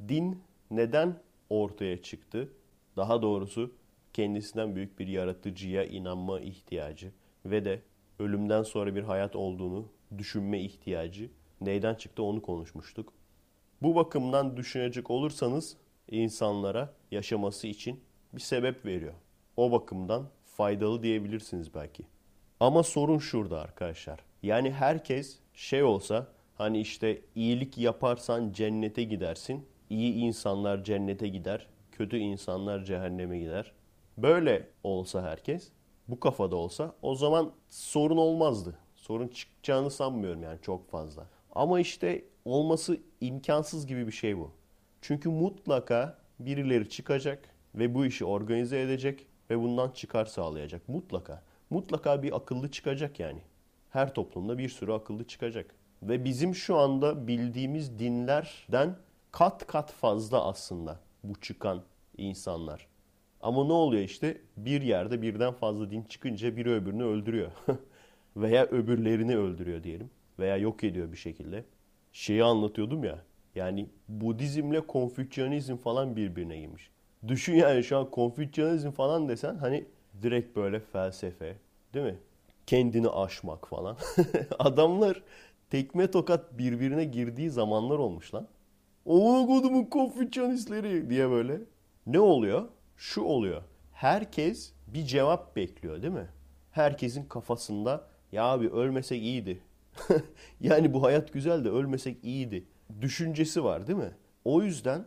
Din neden ortaya çıktı? Daha doğrusu kendisinden büyük bir yaratıcıya inanma ihtiyacı ve de ölümden sonra bir hayat olduğunu düşünme ihtiyacı neyden çıktı onu konuşmuştuk. Bu bakımdan düşünecek olursanız insanlara yaşaması için bir sebep veriyor. O bakımdan faydalı diyebilirsiniz belki. Ama sorun şurada arkadaşlar. Yani herkes şey olsa hani işte iyilik yaparsan cennete gidersin. İyi insanlar cennete gider. Kötü insanlar cehenneme gider. Böyle olsa herkes bu kafada olsa o zaman sorun olmazdı. Sorun çıkacağını sanmıyorum yani çok fazla. Ama işte olması imkansız gibi bir şey bu. Çünkü mutlaka birileri çıkacak ve bu işi organize edecek ve bundan çıkar sağlayacak. Mutlaka. Mutlaka bir akıllı çıkacak yani. Her toplumda bir sürü akıllı çıkacak. Ve bizim şu anda bildiğimiz dinlerden kat kat fazla aslında bu çıkan insanlar. Ama ne oluyor işte bir yerde birden fazla din çıkınca biri öbürünü öldürüyor. Veya öbürlerini öldürüyor diyelim. Veya yok ediyor bir şekilde. Şeyi anlatıyordum ya. Yani Budizmle Konfüçyanizm falan birbirine girmiş. Düşün yani şu an Konfüçyanizm falan desen hani direkt böyle felsefe değil mi? Kendini aşmak falan. Adamlar tekme tokat birbirine girdiği zamanlar olmuş lan. Oğlum kodumun Konfüçyanistleri diye böyle. Ne oluyor? Şu oluyor. Herkes bir cevap bekliyor değil mi? Herkesin kafasında ya abi ölmesek iyiydi. Yani bu hayat güzel de ölmesek iyiydi. Düşüncesi var değil mi? O yüzden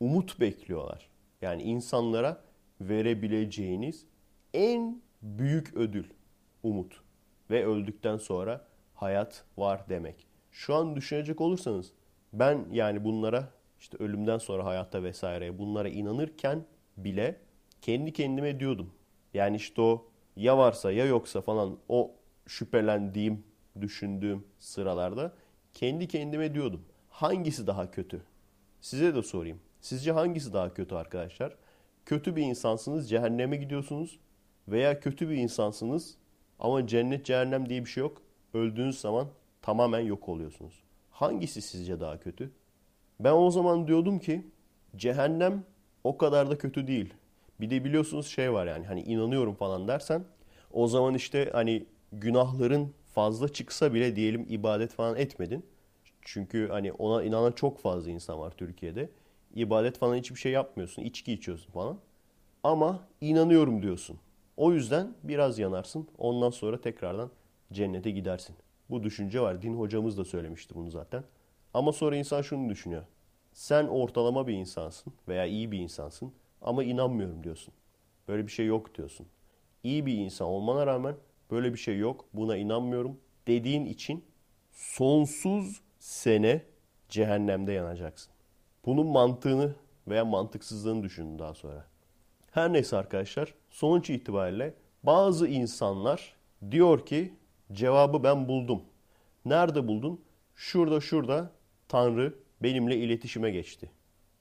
umut bekliyorlar. Yani insanlara verebileceğiniz en büyük ödül umut. Ve öldükten sonra hayat var demek. Şu an düşünecek olursanız ben yani bunlara işte ölümden sonra hayatta vesaire bunlara inanırken bile kendi kendime diyordum. Yani işte o ya varsa ya yoksa falan o şüphelendiğim, düşündüğüm sıralarda kendi kendime diyordum. Hangisi daha kötü? Size de sorayım. Sizce hangisi daha kötü arkadaşlar? Kötü bir insansınız, cehenneme gidiyorsunuz veya kötü bir insansınız ama cennet, cehennem diye bir şey yok. Öldüğünüz zaman tamamen yok oluyorsunuz. Hangisi sizce daha kötü? Ben o zaman diyordum ki cehennem o kadar da kötü değil. Bir de biliyorsunuz şey var yani hani inanıyorum falan dersen o zaman işte hani günahların fazla çıksa bile diyelim ibadet falan etmedin. Çünkü hani ona inanan çok fazla insan var Türkiye'de. İbadet falan hiçbir şey yapmıyorsun. İçki içiyorsun falan. Ama inanıyorum diyorsun. O yüzden biraz yanarsın. Ondan sonra tekrardan cennete gidersin. Bu düşünce var. Din hocamız da söylemişti bunu zaten. Ama sonra insan şunu düşünüyor. Sen ortalama bir insansın veya iyi bir insansın ama inanmıyorum diyorsun. Böyle bir şey yok diyorsun. İyi bir insan olmana rağmen böyle bir şey yok, buna inanmıyorum dediğin için sonsuz sene cehennemde yanacaksın. Bunun mantığını veya mantıksızlığını düşünün daha sonra. Her neyse arkadaşlar, sonuç itibariyle bazı insanlar diyor ki cevabı ben buldum. Nerede buldun? Şurada Tanrı benimle iletişime geçti.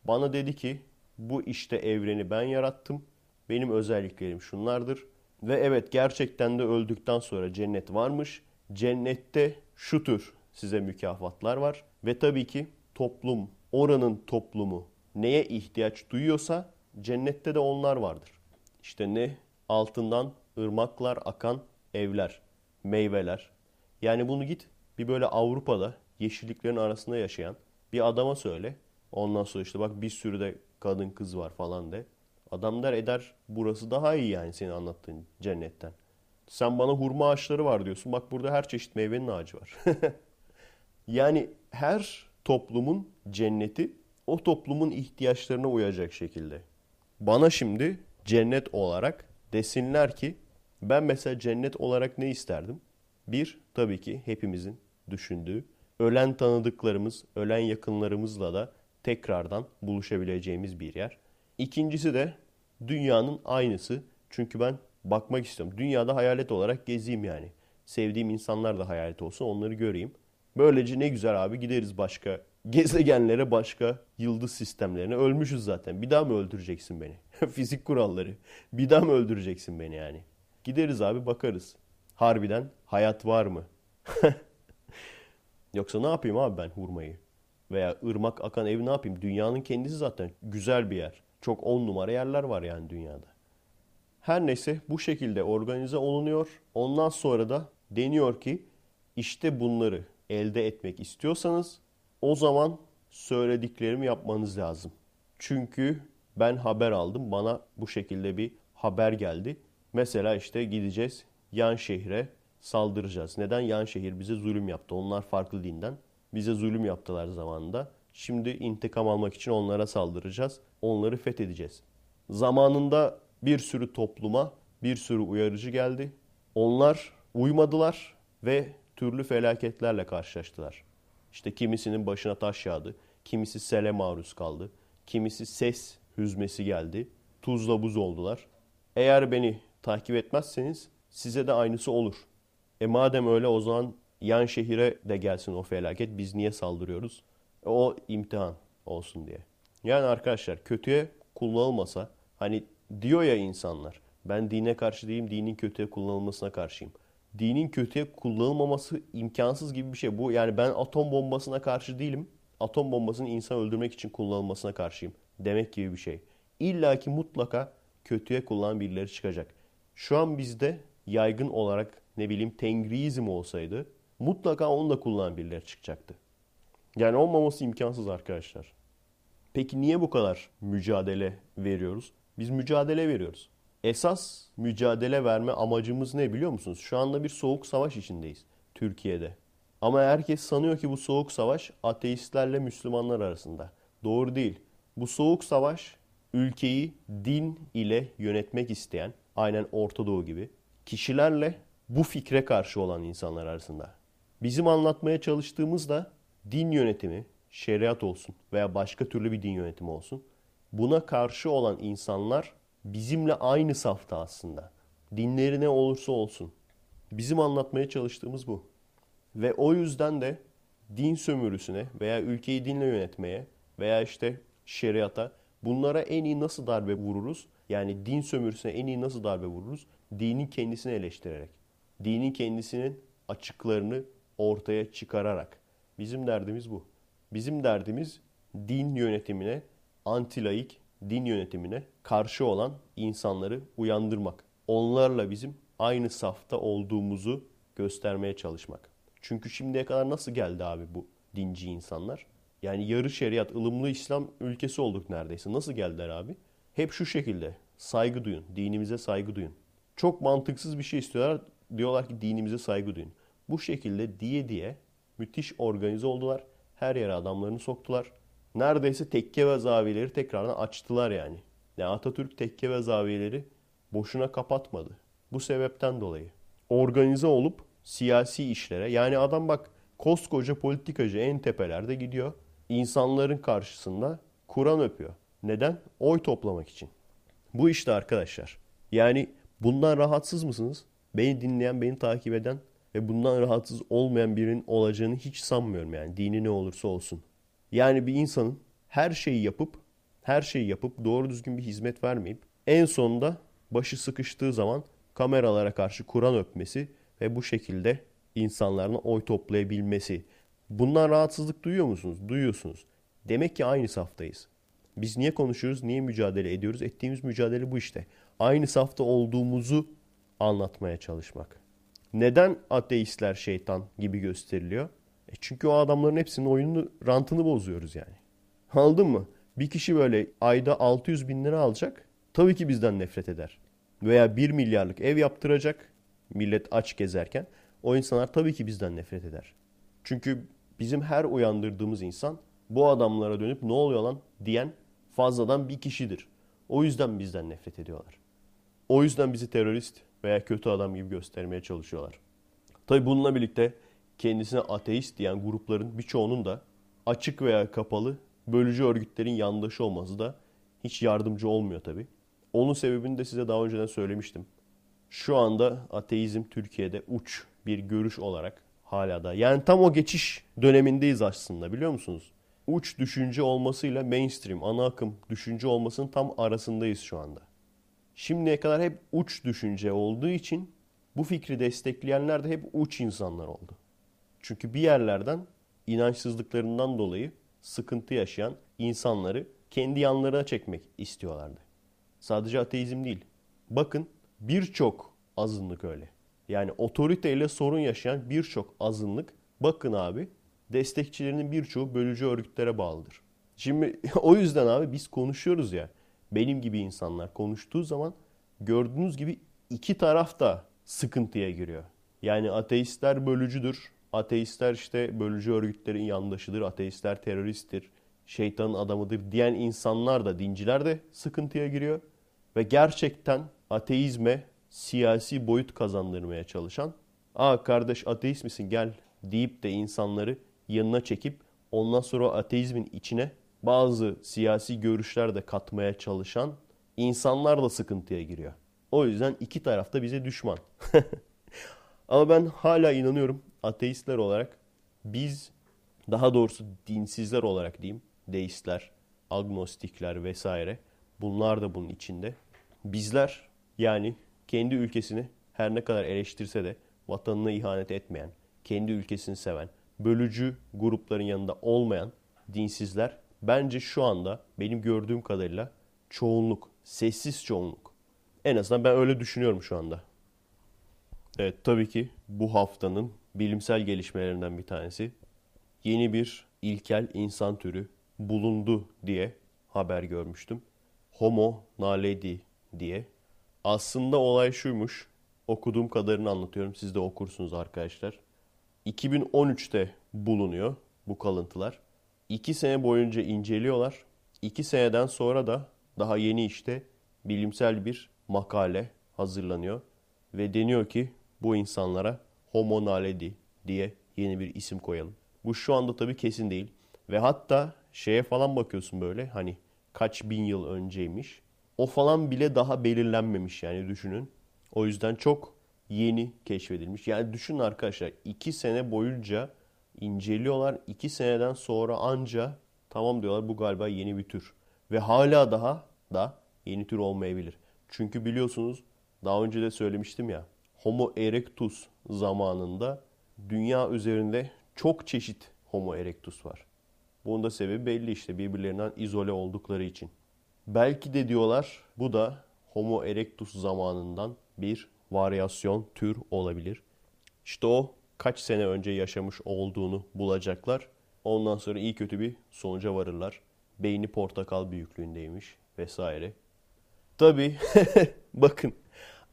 Bana dedi ki bu işte evreni ben yarattım. Benim özelliklerim şunlardır. Ve evet, gerçekten de öldükten sonra cennet varmış. Cennette şu tür size mükafatlar var. Ve tabii ki toplum, oranın toplumu neye ihtiyaç duyuyorsa cennette de onlar vardır. İşte ne? Altından ırmaklar akan evler, meyveler. Yani bunu git bir böyle Avrupa'da yeşilliklerin arasında yaşayan bir adama söyle. Ondan sonra işte bak bir sürü de kadın kız var falan de. Adam der eder burası daha iyi yani senin anlattığın cennetten. Sen bana hurma ağaçları var diyorsun. Bak burada her çeşit meyvenin ağacı var. Yani her toplumun cenneti o toplumun ihtiyaçlarına uyacak şekilde. Bana şimdi cennet olarak desinler ki ben mesela cennet olarak ne isterdim? Bir, tabii ki hepimizin düşündüğü ölen tanıdıklarımız, ölen yakınlarımızla da tekrardan buluşabileceğimiz bir yer. İkincisi de dünyanın aynısı. Çünkü ben bakmak istiyorum. Dünyada hayalet olarak gezeyim yani. Sevdiğim insanlar da hayalet olsun, onları göreyim. Böylece ne güzel abi, gideriz başka gezegenlere, başka yıldız sistemlerine. Ölmüşüz zaten. Bir daha mı öldüreceksin beni? Fizik kuralları. Bir daha mı öldüreceksin beni yani? Gideriz abi, bakarız. Harbiden hayat var mı? Yoksa ne yapayım abi ben hurmayı? Veya ırmak akan evi ne yapayım? Dünyanın kendisi zaten güzel bir yer. Çok 10 numara yerler var yani dünyada. Her neyse, bu şekilde organize olunuyor. Ondan sonra da deniyor ki işte bunları elde etmek istiyorsanız o zaman söylediklerimi yapmanız lazım. Çünkü ben haber aldım. Bana bu şekilde bir haber geldi. Mesela işte gideceğiz yan şehre, saldıracağız. Neden? Yan şehir bize zulüm yaptı. Onlar farklı dinden. Bize zulüm yaptılar zamanında. Şimdi intikam almak için onlara saldıracağız. Onları fethedeceğiz. Zamanında bir sürü topluma bir sürü uyarıcı geldi. Onlar uymadılar ve türlü felaketlerle karşılaştılar. İşte kimisinin başına taş yağdı. Kimisi sele maruz kaldı. Kimisi ses hüzmesi geldi. Tuzla buz oldular. Eğer beni takip etmezseniz size de aynısı olur. Madem öyle o zaman yan şehire de gelsin o felaket. Biz niye saldırıyoruz? O imtihan olsun diye. Yani arkadaşlar kötüye kullanılmasa, hani diyor ya insanlar, ben dine karşı değilim, dinin kötüye kullanılmasına karşıyım. Dinin kötüye kullanılmaması imkansız gibi bir şey. Bu yani ben atom bombasına karşı değilim. Atom bombasının insan öldürmek için kullanılmasına karşıyım demek gibi bir şey. İlla ki mutlaka kötüye kullanan birileri çıkacak. Şu an bizde yaygın olarak ne bileyim tengriizm olsaydı mutlaka onu da kullanan birileri çıkacaktı. Yani olmaması imkansız arkadaşlar. Peki niye bu kadar mücadele veriyoruz? Biz mücadele veriyoruz. Esas mücadele verme amacımız ne biliyor musunuz? Şu anda bir soğuk savaş içindeyiz Türkiye'de. Ama herkes sanıyor ki bu soğuk savaş ateistlerle Müslümanlar arasında. Doğru değil. Bu soğuk savaş ülkeyi din ile yönetmek isteyen, aynen Orta Doğu gibi, kişilerle bu fikre karşı olan insanlar arasında. Bizim anlatmaya çalıştığımız da din yönetimi, şeriat olsun veya başka türlü bir din yönetimi olsun. Buna karşı olan insanlar bizimle aynı safta aslında. Dinleri ne olursa olsun. Bizim anlatmaya çalıştığımız bu. Ve o yüzden de din sömürüsüne veya ülkeyi dinle yönetmeye veya işte şeriata, bunlara en iyi nasıl darbe vururuz? Yani din sömürüsüne en iyi nasıl darbe vururuz? Dinin kendisini eleştirerek. Dinin kendisinin açıklarını ortaya çıkararak. Bizim derdimiz bu. Bizim derdimiz din yönetimine, antilaik din yönetimine karşı olan insanları uyandırmak. Onlarla bizim aynı safta olduğumuzu göstermeye çalışmak. Çünkü şimdiye kadar nasıl geldi abi bu dinci insanlar? Yani yarı şeriat, ılımlı İslam ülkesi olduk neredeyse. Nasıl geldiler abi? Hep şu şekilde: saygı duyun, dinimize saygı duyun. Çok mantıksız bir şey istiyorlar, diyorlar ki dinimize saygı duyun. Bu şekilde diye müthiş organize oldular. Her yere adamlarını soktular. Neredeyse tekke ve zaviyeleri tekrardan açtılar yani. Yani Atatürk tekke ve zaviyeleri boşuna kapatmadı. Bu sebepten dolayı. Organize olup siyasi işlere, yani adam bak koskoca politikacı en tepelerde gidiyor. İnsanların karşısında Kur'an öpüyor. Neden? Oy toplamak için. Bu işte arkadaşlar. Yani bundan rahatsız mısınız? Beni dinleyen, beni takip eden ve bundan rahatsız olmayan birinin olacağını hiç sanmıyorum yani. Dini ne olursa olsun. Yani bir insanın her şeyi yapıp doğru düzgün bir hizmet vermeyip en sonunda başı sıkıştığı zaman kameralara karşı Kur'an öpmesi ve bu şekilde insanların oy toplayabilmesi. Bundan rahatsızlık duyuyor musunuz? Duyuyorsunuz. Demek ki aynı saftayız. Biz niye konuşuyoruz? Niye mücadele ediyoruz? Ettiğimiz mücadele bu işte. Aynı safta olduğumuzu anlatmaya çalışmak. Neden ateistler şeytan gibi gösteriliyor? Çünkü o adamların hepsinin oyununu, rantını bozuyoruz yani. Anladın mı? Bir kişi böyle ayda 600 bin lira alacak. Tabii ki bizden nefret eder. Veya 1 milyarlık ev yaptıracak. Millet aç gezerken. O insanlar tabii ki bizden nefret eder. Çünkü bizim her uyandırdığımız insan bu adamlara dönüp ne oluyor lan diyen fazladan bir kişidir. O yüzden bizden nefret ediyorlar. O yüzden bizi terörist veya kötü adam gibi göstermeye çalışıyorlar. Tabii bununla birlikte kendisine ateist diyen grupların birçoğunun da açık veya kapalı bölücü örgütlerin yandaşı olması da hiç yardımcı olmuyor tabii. Onun sebebini de size daha önceden söylemiştim. Şu anda ateizm Türkiye'de uç bir görüş olarak hala da. Yani tam o geçiş dönemindeyiz aslında, biliyor musunuz? Uç düşünce olmasıyla mainstream, ana akım düşünce olmasının tam arasındayız şu anda. Şimdiye kadar hep uç düşünce olduğu için bu fikri destekleyenler de hep uç insanlar oldu. Çünkü bir yerlerden inançsızlıklarından dolayı sıkıntı yaşayan insanları kendi yanlarına çekmek istiyorlardı. Sadece ateizm değil. Bakın birçok azınlık öyle. Yani otoriteyle sorun yaşayan birçok azınlık, bakın abi, destekçilerinin birçoğu bölücü örgütlere bağlıdır. Şimdi o yüzden abi biz konuşuyoruz ya. Benim gibi insanlar konuştuğu zaman gördüğünüz gibi iki taraf da sıkıntıya giriyor. Yani ateistler bölücüdür. Ateistler işte bölücü örgütlerin yandaşıdır. Ateistler teröristtir. Şeytanın adamıdır diyen insanlar da, dinciler de sıkıntıya giriyor. Ve gerçekten ateizme siyasi boyut kazandırmaya çalışan, aa kardeş ateist misin gel deyip de insanları yanına çekip ondan sonra ateizmin içine bazı siyasi görüşler de katmaya çalışan insanlar da sıkıntıya giriyor. O yüzden iki taraf da bize düşman. Ama ben hala inanıyorum, ateistler olarak biz, daha doğrusu dinsizler olarak diyeyim, deistler, agnostikler vesaire, bunlar da bunun içinde. Bizler yani kendi ülkesini her ne kadar eleştirse de vatanına ihanet etmeyen, kendi ülkesini seven, bölücü grupların yanında olmayan dinsizler bence şu anda benim gördüğüm kadarıyla çoğunluk, sessiz çoğunluk. En azından ben öyle düşünüyorum şu anda. Evet, tabii ki bu haftanın bilimsel gelişmelerinden bir tanesi, yeni bir ilkel insan türü bulundu diye haber görmüştüm. Homo naledi diye. Aslında olay şuymuş. Okuduğum kadarını anlatıyorum. Siz de okursunuz arkadaşlar. 2013'te bulunuyor bu kalıntılar. 2 sene boyunca inceliyorlar. 2 seneden sonra da daha yeni işte bilimsel bir makale hazırlanıyor. Ve deniyor ki bu insanlara Homo naledi diye yeni bir isim koyalım. Bu şu anda tabii kesin değil. Ve hatta şeye falan bakıyorsun böyle, hani kaç bin yıl önceymiş. O falan bile daha belirlenmemiş yani, düşünün. O yüzden çok yeni keşfedilmiş. Yani düşünün arkadaşlar, 2 sene boyunca inceliyorlar. 2 seneden sonra anca tamam diyorlar, bu galiba yeni bir tür. Ve hala daha da yeni tür olmayabilir. Çünkü biliyorsunuz daha önce de söylemiştim ya, Homo erectus zamanında dünya üzerinde çok çeşit Homo erectus var. Bunun da sebebi belli işte, birbirlerinden izole oldukları için. Belki de diyorlar bu da Homo erectus zamanından bir varyasyon tür olabilir. İşte o kaç sene önce yaşamış olduğunu bulacaklar. Ondan sonra iyi kötü bir sonuca varırlar. Beyni portakal büyüklüğündeymiş vesaire. Tabii bakın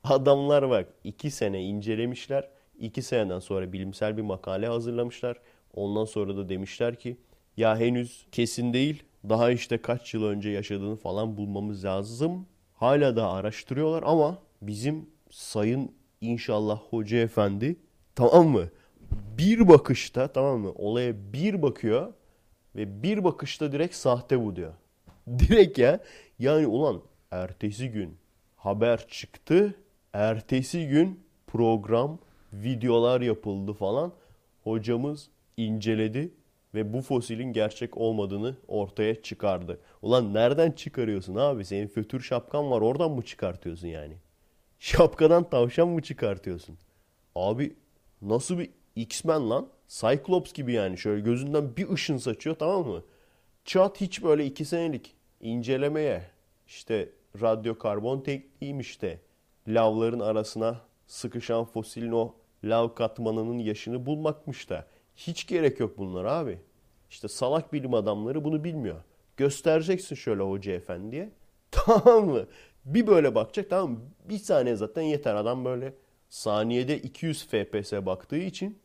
adamlar bak 2 sene incelemişler. 2 seneden sonra bilimsel bir makale hazırlamışlar. Ondan sonra da demişler ki ya henüz kesin değil. Daha işte kaç yıl önce yaşadığını falan bulmamız lazım. Hala da araştırıyorlar ama bizim sayın inşallah hoca efendi tamam mı? Bir bakışta tamam mı? Olaya bir bakıyor ve bir bakışta direkt sahte bu diyor. Direkt ya. Yani ulan ertesi gün haber çıktı. Ertesi gün program, videolar yapıldı falan. Hocamız inceledi ve bu fosilin gerçek olmadığını ortaya çıkardı. Ulan nereden çıkarıyorsun abi? Senin fötür şapkan var, oradan mı çıkartıyorsun yani? Şapkadan tavşan mı çıkartıyorsun? Abi nasıl bir X-Men lan? Cyclops gibi yani, şöyle gözünden bir ışın saçıyor tamam mı? Çat hiç böyle 2 senelik incelemeye, işte radyokarbon tekniğiymiş de lavların arasına sıkışan fosilin o lav katmanının yaşını bulmakmış da. Hiç gerek yok bunlar abi. İşte salak bilim adamları bunu bilmiyor. Göstereceksin şöyle hoca efendiye. Tamam mı? Bir böyle bakacak tamam mı? Bir saniye zaten yeter. Adam böyle saniyede 200 FPS baktığı için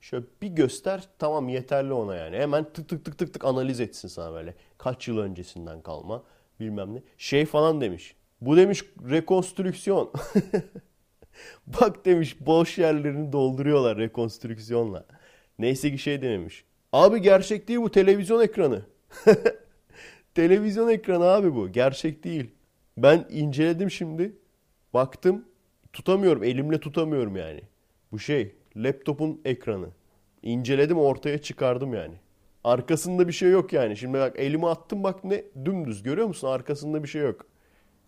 şöyle bir göster tamam, yeterli ona yani. Hemen tık tık tık tık tık analiz etsin sana böyle. Kaç yıl öncesinden kalma bilmem ne. Şey falan demiş. Bu demiş rekonstrüksiyon. Bak demiş boş yerlerini dolduruyorlar rekonstrüksiyonla. Neyse ki şey dememiş. Abi gerçek değil bu, televizyon ekranı. Televizyon ekranı abi bu. Gerçek değil. Ben inceledim şimdi. Baktım. Tutamıyorum. Elimle tutamıyorum yani. Bu şey. Laptopun ekranı. İnceledim, ortaya çıkardım yani. Arkasında bir şey yok yani. Şimdi bak elime attım, bak ne dümdüz. Görüyor musun? Arkasında bir şey yok.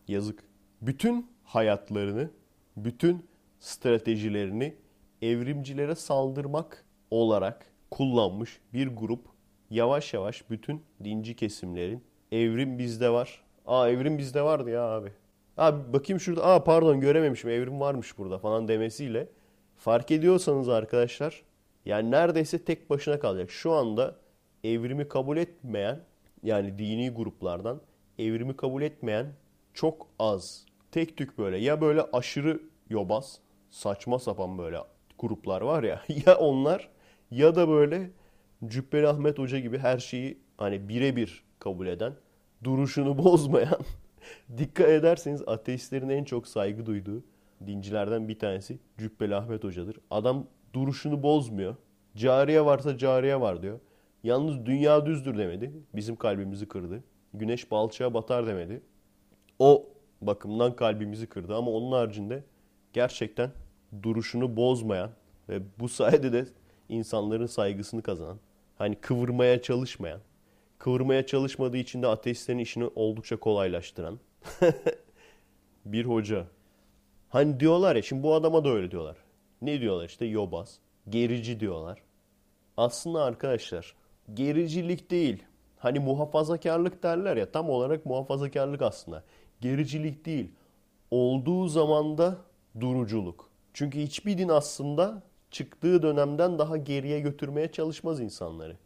Yazık. Bütün hayatlarını, bütün stratejilerini evrimcilere saldırmak olarak kullanmış bir grup yavaş yavaş bütün dinci kesimlerin evrim bizde var. Aa evrim bizde vardı ya abi. Abi bakayım şurada. Aa pardon görememişim, evrim varmış burada falan demesiyle fark ediyorsanız arkadaşlar yani neredeyse tek başına kalacak. Şu anda evrimi kabul etmeyen yani dini gruplardan evrimi kabul etmeyen çok az. Tek tük böyle ya böyle aşırı yobaz saçma sapan böyle gruplar var ya ya onlar ya da böyle Cübbeli Ahmet Hoca gibi her şeyi hani birebir kabul eden, duruşunu bozmayan, dikkat ederseniz ateistlerin en çok saygı duyduğu dincilerden bir tanesi Cübbeli Ahmet Hoca'dır. Adam duruşunu bozmuyor. Cariye varsa cariye var diyor. Yalnız dünya düzdür demedi. Bizim kalbimizi kırdı. Güneş balçağa batar demedi. O bakımdan kalbimizi kırdı ama onun haricinde gerçekten duruşunu bozmayan ve bu sayede de insanların saygısını kazanan, hani kıvırmaya çalışmayan, kıvırmaya çalışmadığı için de ateistlerin işini oldukça kolaylaştıran bir hoca. Hani diyorlar ya, şimdi bu adama da öyle diyorlar. Ne diyorlar işte, yobaz, gerici diyorlar. Aslında arkadaşlar gericilik değil, hani muhafazakarlık derler ya, tam olarak muhafazakarlık aslında. Gericilik değil, olduğu zamanda duruculuk. Çünkü hiçbir din aslında çıktığı dönemden daha geriye götürmeye çalışmaz insanları.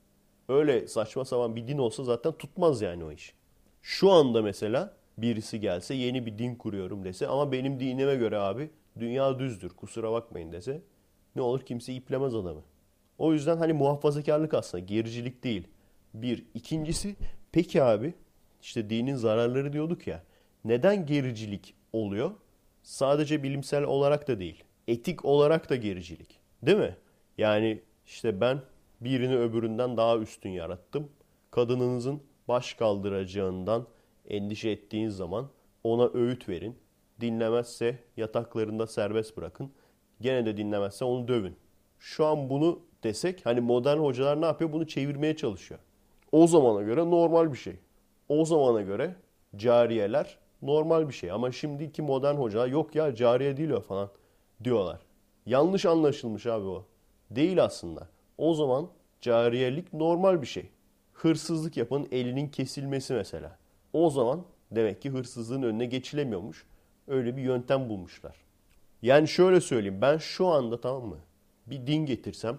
Öyle saçma sapan bir din olsa zaten tutmaz yani o iş. Şu anda mesela birisi gelse yeni bir din kuruyorum dese ama benim dinime göre abi dünya düzdür kusura bakmayın dese ne olur, kimse iplemez adamı. O yüzden hani muhafazakarlık aslında gericilik değil. Bir. İkincisi peki abi işte dinin zararları diyorduk ya, neden gericilik oluyor? Sadece bilimsel olarak da değil, etik olarak da gericilik. Değil mi? Yani işte ben birini öbüründen daha üstün yarattım. Kadınınızın baş kaldıracağından endişe ettiğiniz zaman ona öğüt verin. Dinlemezse yataklarında serbest bırakın. Gene de dinlemezse onu dövün. Şu an bunu desek hani modern hocalar ne yapıyor? Bunu çevirmeye çalışıyor. O zamana göre normal bir şey. O zamana göre cariyeler normal bir şey. Ama şimdiki modern hocalar yok ya cariye değil o falan diyorlar. Yanlış anlaşılmış abi o. Değil aslında. O zaman cariyelik normal bir şey. Hırsızlık yapanın elinin kesilmesi mesela. O zaman demek ki hırsızlığın önüne geçilemiyormuş. Öyle bir yöntem bulmuşlar. Yani şöyle söyleyeyim. Ben şu anda tamam mı? bir din getirsem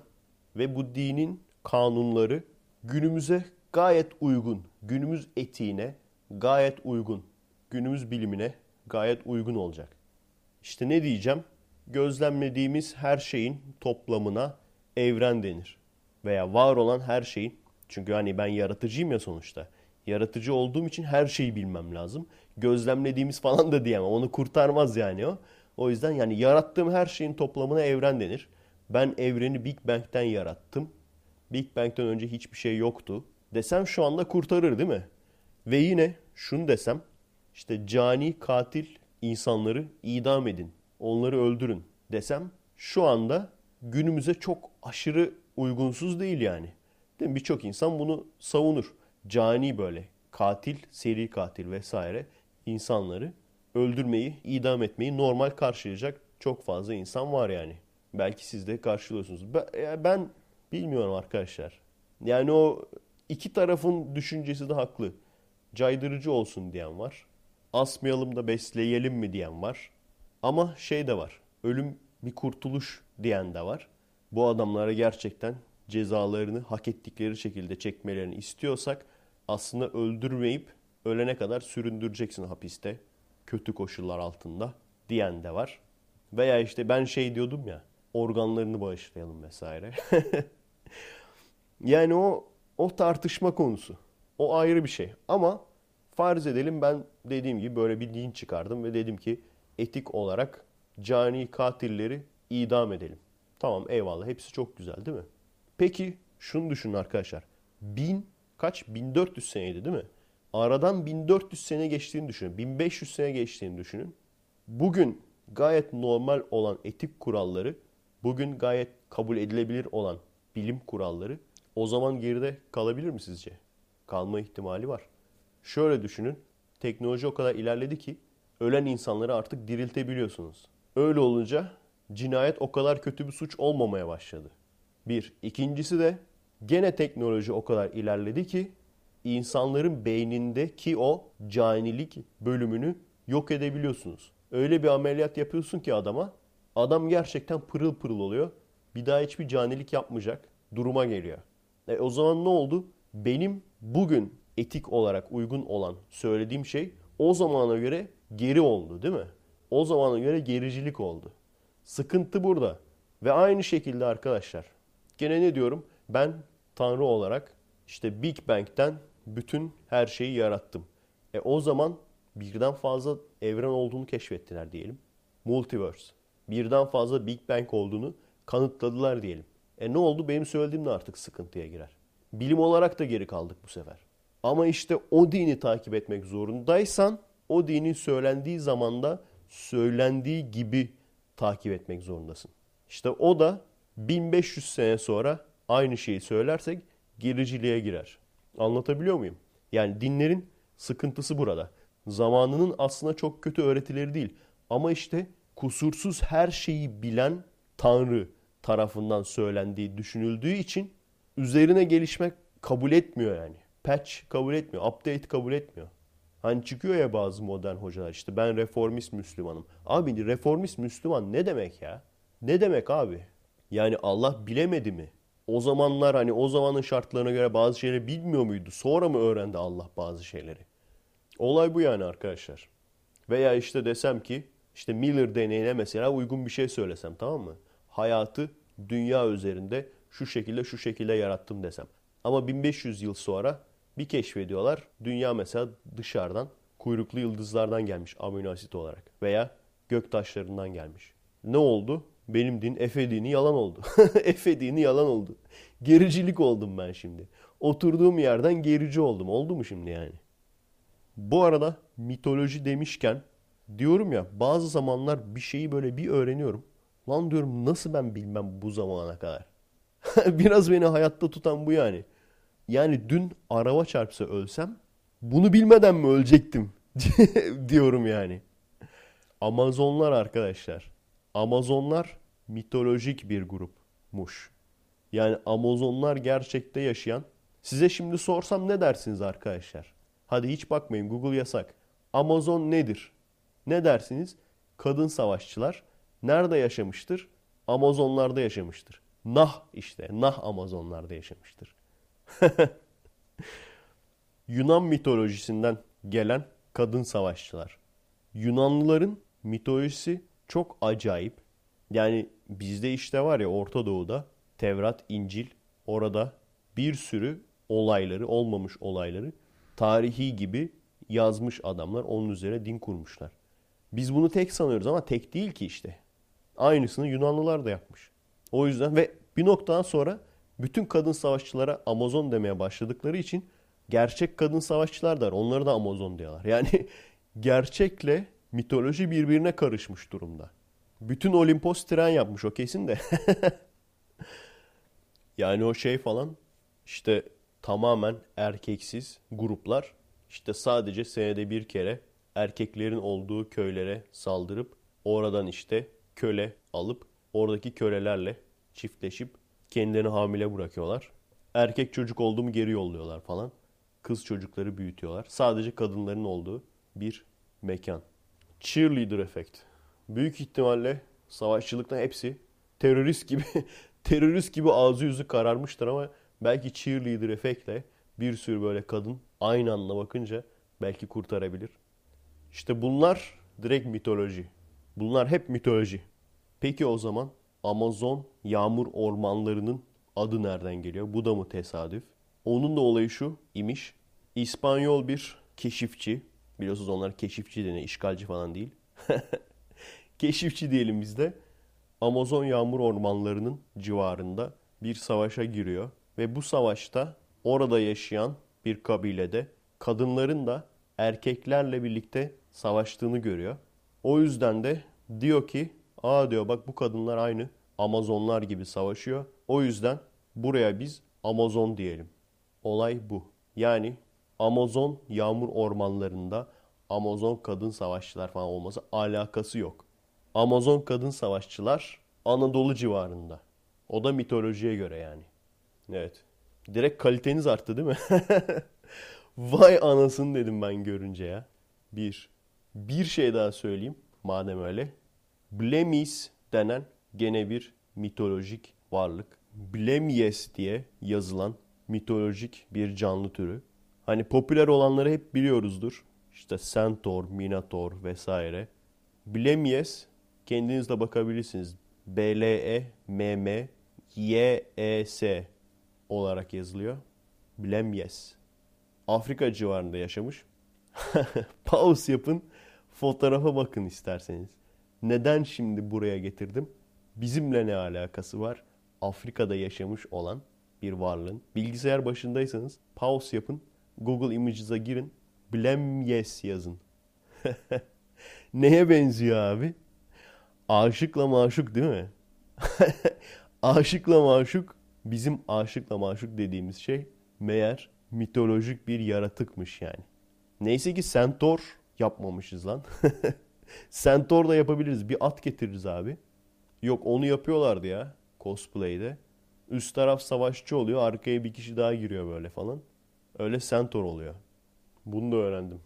ve bu dinin kanunları günümüze gayet uygun, günümüz etiğine gayet uygun, günümüz bilimine gayet uygun olacak. İşte ne diyeceğim? Gözlemlediğimiz her şeyin toplamına evren denir. Veya var olan her şeyin, çünkü hani ben yaratıcıyım ya sonuçta. Yaratıcı olduğum için her şeyi bilmem lazım. Gözlemlediğimiz falan da diyemem. Onu kurtarmaz yani o. O yüzden yani yarattığım her şeyin toplamına evren denir. Ben evreni Big Bang'den yarattım. Big Bang'den önce hiçbir şey yoktu desem şu anda kurtarır değil mi? Ve yine şunu desem, işte cani katil insanları idam edin, onları öldürün desem şu anda günümüze çok aşırı uygunsuz değil yani. Değil mi? Birçok insan bunu savunur. Cani böyle katil, seri katil vesaire insanları öldürmeyi, idam etmeyi normal karşılayacak çok fazla insan var yani. Belki siz de karşılıyorsunuz. Ben bilmiyorum arkadaşlar. Yani o iki tarafın düşüncesi de haklı. Caydırıcı olsun diyen var. Asmayalım da besleyelim mi diyen var. Ama şey de var. Ölüm bir kurtuluş diyen de var. Bu adamlara gerçekten cezalarını hak ettikleri şekilde çekmelerini istiyorsak aslında öldürmeyip ölene kadar süründüreceksin hapiste. Kötü koşullar altında diyen de var. Veya işte ben şey diyordum ya, organlarını bağışlayalım vesaire. Yani o tartışma konusu. O ayrı bir şey. Ama farz edelim ben dediğim gibi böyle bir din çıkardım ve dedim ki etik olarak cani katilleri idam edelim. Tamam, eyvallah, hepsi çok güzel değil mi? Peki şunu düşünün arkadaşlar. 1400 seneydi değil mi? Aradan 1400 sene geçtiğini düşünün. 1500 sene geçtiğini düşünün. Bugün gayet normal olan etik kuralları, bugün gayet kabul edilebilir olan bilim kuralları o zaman geride kalabilir mi sizce? Kalma ihtimali var. Şöyle düşünün. Teknoloji o kadar ilerledi ki ölen insanları artık diriltebiliyorsunuz. Öyle olunca cinayet o kadar kötü bir suç olmamaya başladı. Bir. İkincisi de gene teknoloji o kadar ilerledi ki insanların beynindeki o canilik bölümünü yok edebiliyorsunuz. Öyle bir ameliyat yapıyorsun ki adama, adam gerçekten pırıl pırıl oluyor. Bir daha hiçbir canilik yapmayacak duruma geliyor. O zaman ne oldu? Benim bugün etik olarak uygun olan söylediğim şey o zamana göre geri oldu değil mi? O zamana göre gericilik oldu. Sıkıntı burada. Ve aynı şekilde arkadaşlar, gene ne diyorum? Ben Tanrı olarak işte Big Bang'den bütün her şeyi yarattım. O zaman birden fazla evren olduğunu keşfettiler diyelim. Multiverse. Birden fazla Big Bang olduğunu kanıtladılar diyelim. Ne oldu? Benim söylediğim de artık sıkıntıya girer. Bilim olarak da geri kaldık bu sefer. Ama işte o dini takip etmek zorundaysan o dinin söylendiği zamanda söylendiği gibi takip etmek zorundasın. İşte o da 1500 sene sonra aynı şeyi söylersek gericiliğe girer. Anlatabiliyor muyum? Yani dinlerin sıkıntısı burada. Zamanının aslında çok kötü öğretileri değil. Ama işte kusursuz her şeyi bilen Tanrı tarafından söylendiği düşünüldüğü için üzerine gelişmek kabul etmiyor yani. Patch kabul etmiyor. Update kabul etmiyor. Hani çıkıyor ya bazı modern hocalar işte ben reformist Müslümanım. Abi reformist Müslüman ne demek ya? Ne demek abi? Yani Allah bilemedi mi? O zamanlar hani o zamanın şartlarına göre bazı şeyleri bilmiyor muydu? Sonra mı öğrendi Allah bazı şeyleri? Olay bu yani arkadaşlar. Veya işte desem ki işte Miller deneyine mesela uygun bir şey söylesem, tamam mı? Hayatı dünya üzerinde şu şekilde şu şekilde yarattım desem. Ama 1500 yıl sonra bir keşfediyorlar. Dünya mesela dışarıdan kuyruklu yıldızlardan gelmiş amino asit olarak veya gök taşlarından gelmiş. Ne oldu? Benim din Efe dini yalan oldu. Efe dini yalan oldu. Gericilik oldum ben şimdi. Oturduğum yerden gerici oldum. Oldu mu şimdi yani? Bu arada mitoloji demişken diyorum ya bazı zamanlar bir şeyi böyle bir öğreniyorum. Lan diyorum nasıl ben bilmem bu zamana kadar. Biraz beni hayatta tutan bu yani. Yani dün araba çarpsa ölsem bunu bilmeden mi ölecektim diyorum yani. Amazonlar arkadaşlar. Amazonlar mitolojik bir grupmuş. Yani Amazonlar gerçekte yaşayan. Size şimdi sorsam ne dersiniz arkadaşlar? Hadi hiç bakmayın, Google yasak. Amazon nedir? Ne dersiniz? Kadın savaşçılar nerede yaşamıştır? Amazonlarda yaşamıştır. Nah Amazonlarda yaşamıştır. Yunan mitolojisinden gelen kadın savaşçılar. Yunanlıların mitolojisi çok acayip. Yani bizde işte var ya, Orta Doğu'da Tevrat, İncil, orada bir sürü olayları, olmamış olayları tarihi gibi yazmış adamlar. Onun üzerine din kurmuşlar. Biz bunu tek sanıyoruz ama tek değil ki işte. Aynısını Yunanlılar da yapmış. O yüzden ve bir noktadan sonra bütün kadın savaşçılara Amazon demeye başladıkları için gerçek kadın savaşçılar da var. Onları da Amazon diyorlar. Yani gerçekle mitoloji birbirine karışmış durumda. Bütün Olimpos tren yapmış o kesin de. Yani o şey falan işte, tamamen erkeksiz gruplar işte sadece senede bir kere erkeklerin olduğu köylere saldırıp oradan işte köle alıp oradaki kölelerle çiftleşip kendilerini hamile bırakıyorlar. Erkek çocuk oldu mu geri yolluyorlar falan. Kız çocukları büyütüyorlar. Sadece kadınların olduğu bir mekan. Cheerleader efekt. Büyük ihtimalle savaşçılıkta hepsi terörist gibi ağzı yüzü kararmıştır ama belki cheerleader efektle bir sürü böyle kadın aynı anda bakınca belki kurtarabilir. İşte bunlar direkt mitoloji. Bunlar hep mitoloji. Peki o zaman Amazon yağmur ormanlarının adı nereden geliyor? Bu da mı tesadüf? Onun da olayı şu imiş. İspanyol bir keşifçi. Biliyorsunuz onlar keşifçi deniyor. İşgalci falan değil. Keşifçi diyelim biz de. Amazon yağmur ormanlarının civarında bir savaşa giriyor. Ve bu savaşta orada yaşayan bir kabilede kadınların da erkeklerle birlikte savaştığını görüyor. O yüzden de diyor ki, aa diyor bak bu kadınlar aynı Amazonlar gibi savaşıyor. O yüzden buraya biz Amazon diyelim. Olay bu. Yani Amazon yağmur ormanlarında Amazon kadın savaşçılar falan olması alakası yok. Amazon kadın savaşçılar Anadolu civarında. O da mitolojiye göre yani. Evet. Direkt kaliteniz arttı değil mi? Vay anasını dedim ben görünce ya. Bir şey daha söyleyeyim madem öyle. Blemis denen gene bir mitolojik varlık. Blemies diye yazılan mitolojik bir canlı türü. Hani popüler olanları hep biliyoruzdur. İşte Centaur, Minotaur vesaire. Blemies, kendiniz de bakabilirsiniz. B-L-E-M-M-Y-E-S olarak yazılıyor. Blemies. Afrika civarında yaşamış. Pause yapın. Fotoğrafa bakın isterseniz. Neden şimdi buraya getirdim? Bizimle ne alakası var? Afrika'da yaşamış olan bir varlığın. Bilgisayar başındaysanız pause yapın. Google Images'a girin. Blemies yazın. Neye benziyor abi? Aşıkla maşuk değil mi? Aşıkla maşuk. Bizim aşıkla maşuk dediğimiz şey meğer mitolojik bir yaratıkmış yani. Neyse ki centaur yapmamışız lan. Centaur da yapabiliriz. Bir at getiririz abi. Yok onu yapıyorlardı ya cosplay'de. Üst taraf savaşçı oluyor. Arkaya bir kişi daha giriyor böyle falan. Öyle centaur oluyor. Bunu da öğrendim.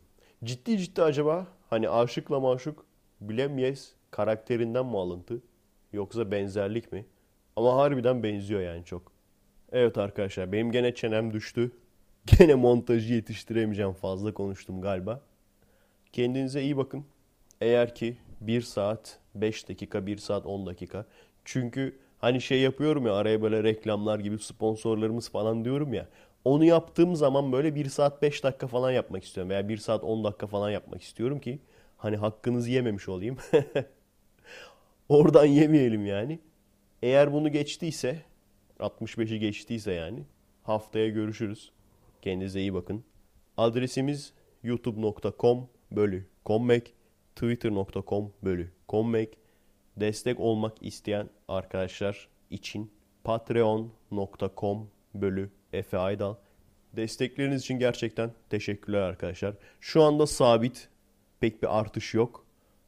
Ciddi acaba hani aşıkla maşuk Blemies karakterinden mi alıntı? Yoksa benzerlik mi? Ama harbiden benziyor yani çok. Evet arkadaşlar benim gene çenem düştü. Gene montajı yetiştiremeyeceğim. Fazla konuştum galiba. Kendinize iyi bakın. Eğer ki 1 saat 5 dakika, 1 saat 10 dakika. Çünkü hani şey yapıyorum ya, araya böyle reklamlar gibi sponsorlarımız falan diyorum ya. Onu yaptığım zaman böyle 1 saat 5 dakika falan yapmak istiyorum. Veya 1 saat 10 dakika falan yapmak istiyorum ki hani hakkınızı yememiş olayım. Oradan yemeyelim yani. Eğer bunu geçtiyse, 65'i geçtiyse yani haftaya görüşürüz. Kendinize iyi bakın. Adresimiz youtube.com/kommek, twitter.com/kommek. Destek olmak isteyen arkadaşlar için patreon.com/efeaydal. Destekleriniz için gerçekten teşekkürler arkadaşlar. Şu anda sabit, pek bir artış yok.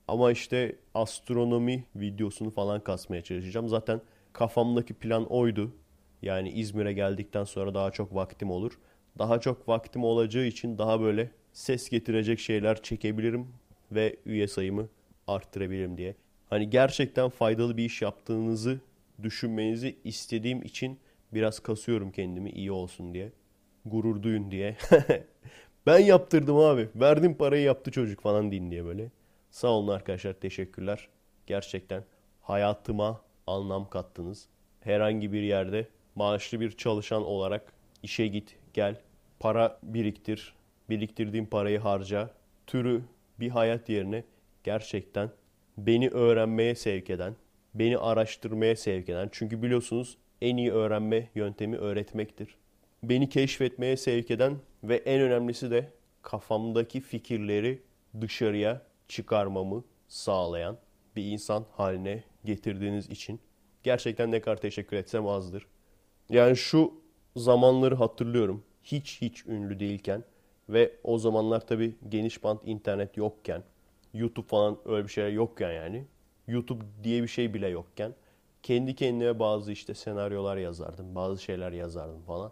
Ama işte astronomi videosunu falan kasmaya çalışacağım. Zaten kafamdaki plan oydu. Yani İzmir'e geldikten sonra daha çok vaktim olur. Daha çok vaktim olacağı için daha böyle ses getirecek şeyler çekebilirim ve üye sayımı arttırabilirim diye. Hani gerçekten faydalı bir iş yaptığınızı düşünmenizi istediğim için biraz kasıyorum kendimi iyi olsun diye. Gurur duyun diye. Ben yaptırdım abi. Verdim parayı yaptı çocuk falan deyin diye böyle. Sağ olun arkadaşlar. Teşekkürler. Gerçekten hayatıma anlam kattınız. Herhangi bir yerde maaşlı bir çalışan olarak işe git, gel, para biriktir, biriktirdiğin parayı harca türü bir hayat yerine gerçekten beni öğrenmeye sevk eden, beni araştırmaya sevk eden. Çünkü biliyorsunuz en iyi öğrenme yöntemi öğretmektir. Beni keşfetmeye sevk eden ve en önemlisi de kafamdaki fikirleri dışarıya çıkarmamı sağlayan bir insan haline getirdiğiniz için gerçekten ne kadar teşekkür etsem azdır. Yani şu zamanları hatırlıyorum. Hiç ünlü değilken ve o zamanlar tabii geniş bant internet yokken, YouTube falan öyle bir şeyler yokken yani. YouTube diye bir şey bile yokken kendi kendime bazı işte senaryolar yazardım, bazı şeyler yazardım falan.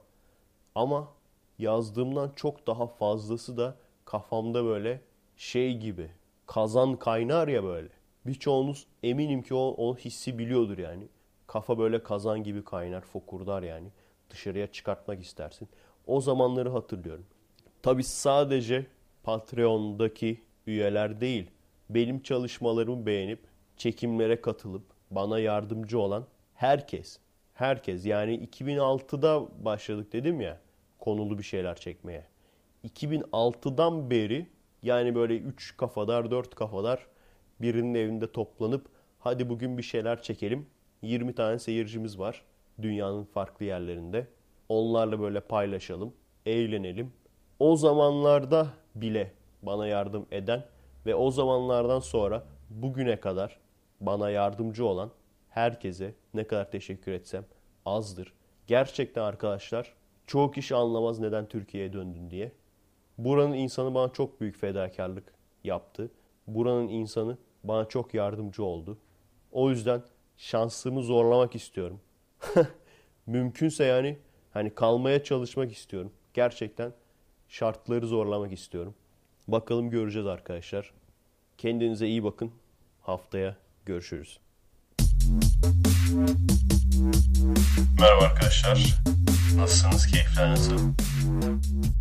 Ama yazdığımdan çok daha fazlası da kafamda böyle şey gibi kazan kaynar ya böyle. Birçoğunuz eminim ki o hissi biliyordur yani. Kafa böyle kazan gibi kaynar, fokurdar yani. Dışarıya çıkartmak istersin. O zamanları hatırlıyorum. Tabii sadece Patreon'daki üyeler değil, benim çalışmalarımı beğenip, çekimlere katılıp bana yardımcı olan herkes. Herkes yani 2006'da başladık dedim ya konulu bir şeyler çekmeye. 2006'dan beri yani böyle 3 kafadar 4 kafadar birinin evinde toplanıp hadi bugün bir şeyler çekelim. 20 tane seyircimiz var dünyanın farklı yerlerinde. Onlarla böyle paylaşalım, eğlenelim. O zamanlarda bile bana yardım eden ve o zamanlardan sonra bugüne kadar bana yardımcı olan herkese ne kadar teşekkür etsem azdır. Gerçekten arkadaşlar çoğu kişi anlamaz neden Türkiye'ye döndün diye. Buranın insanı bana çok büyük fedakarlık yaptı. Buranın insanı bana çok yardımcı oldu. O yüzden şansımı zorlamak istiyorum. Mümkünse yani hani kalmaya çalışmak istiyorum. Gerçekten şartları zorlamak istiyorum. Bakalım göreceğiz arkadaşlar. Kendinize iyi bakın. Haftaya görüşürüz. Merhaba arkadaşlar. Nasılsınız? Keyifler nasıl?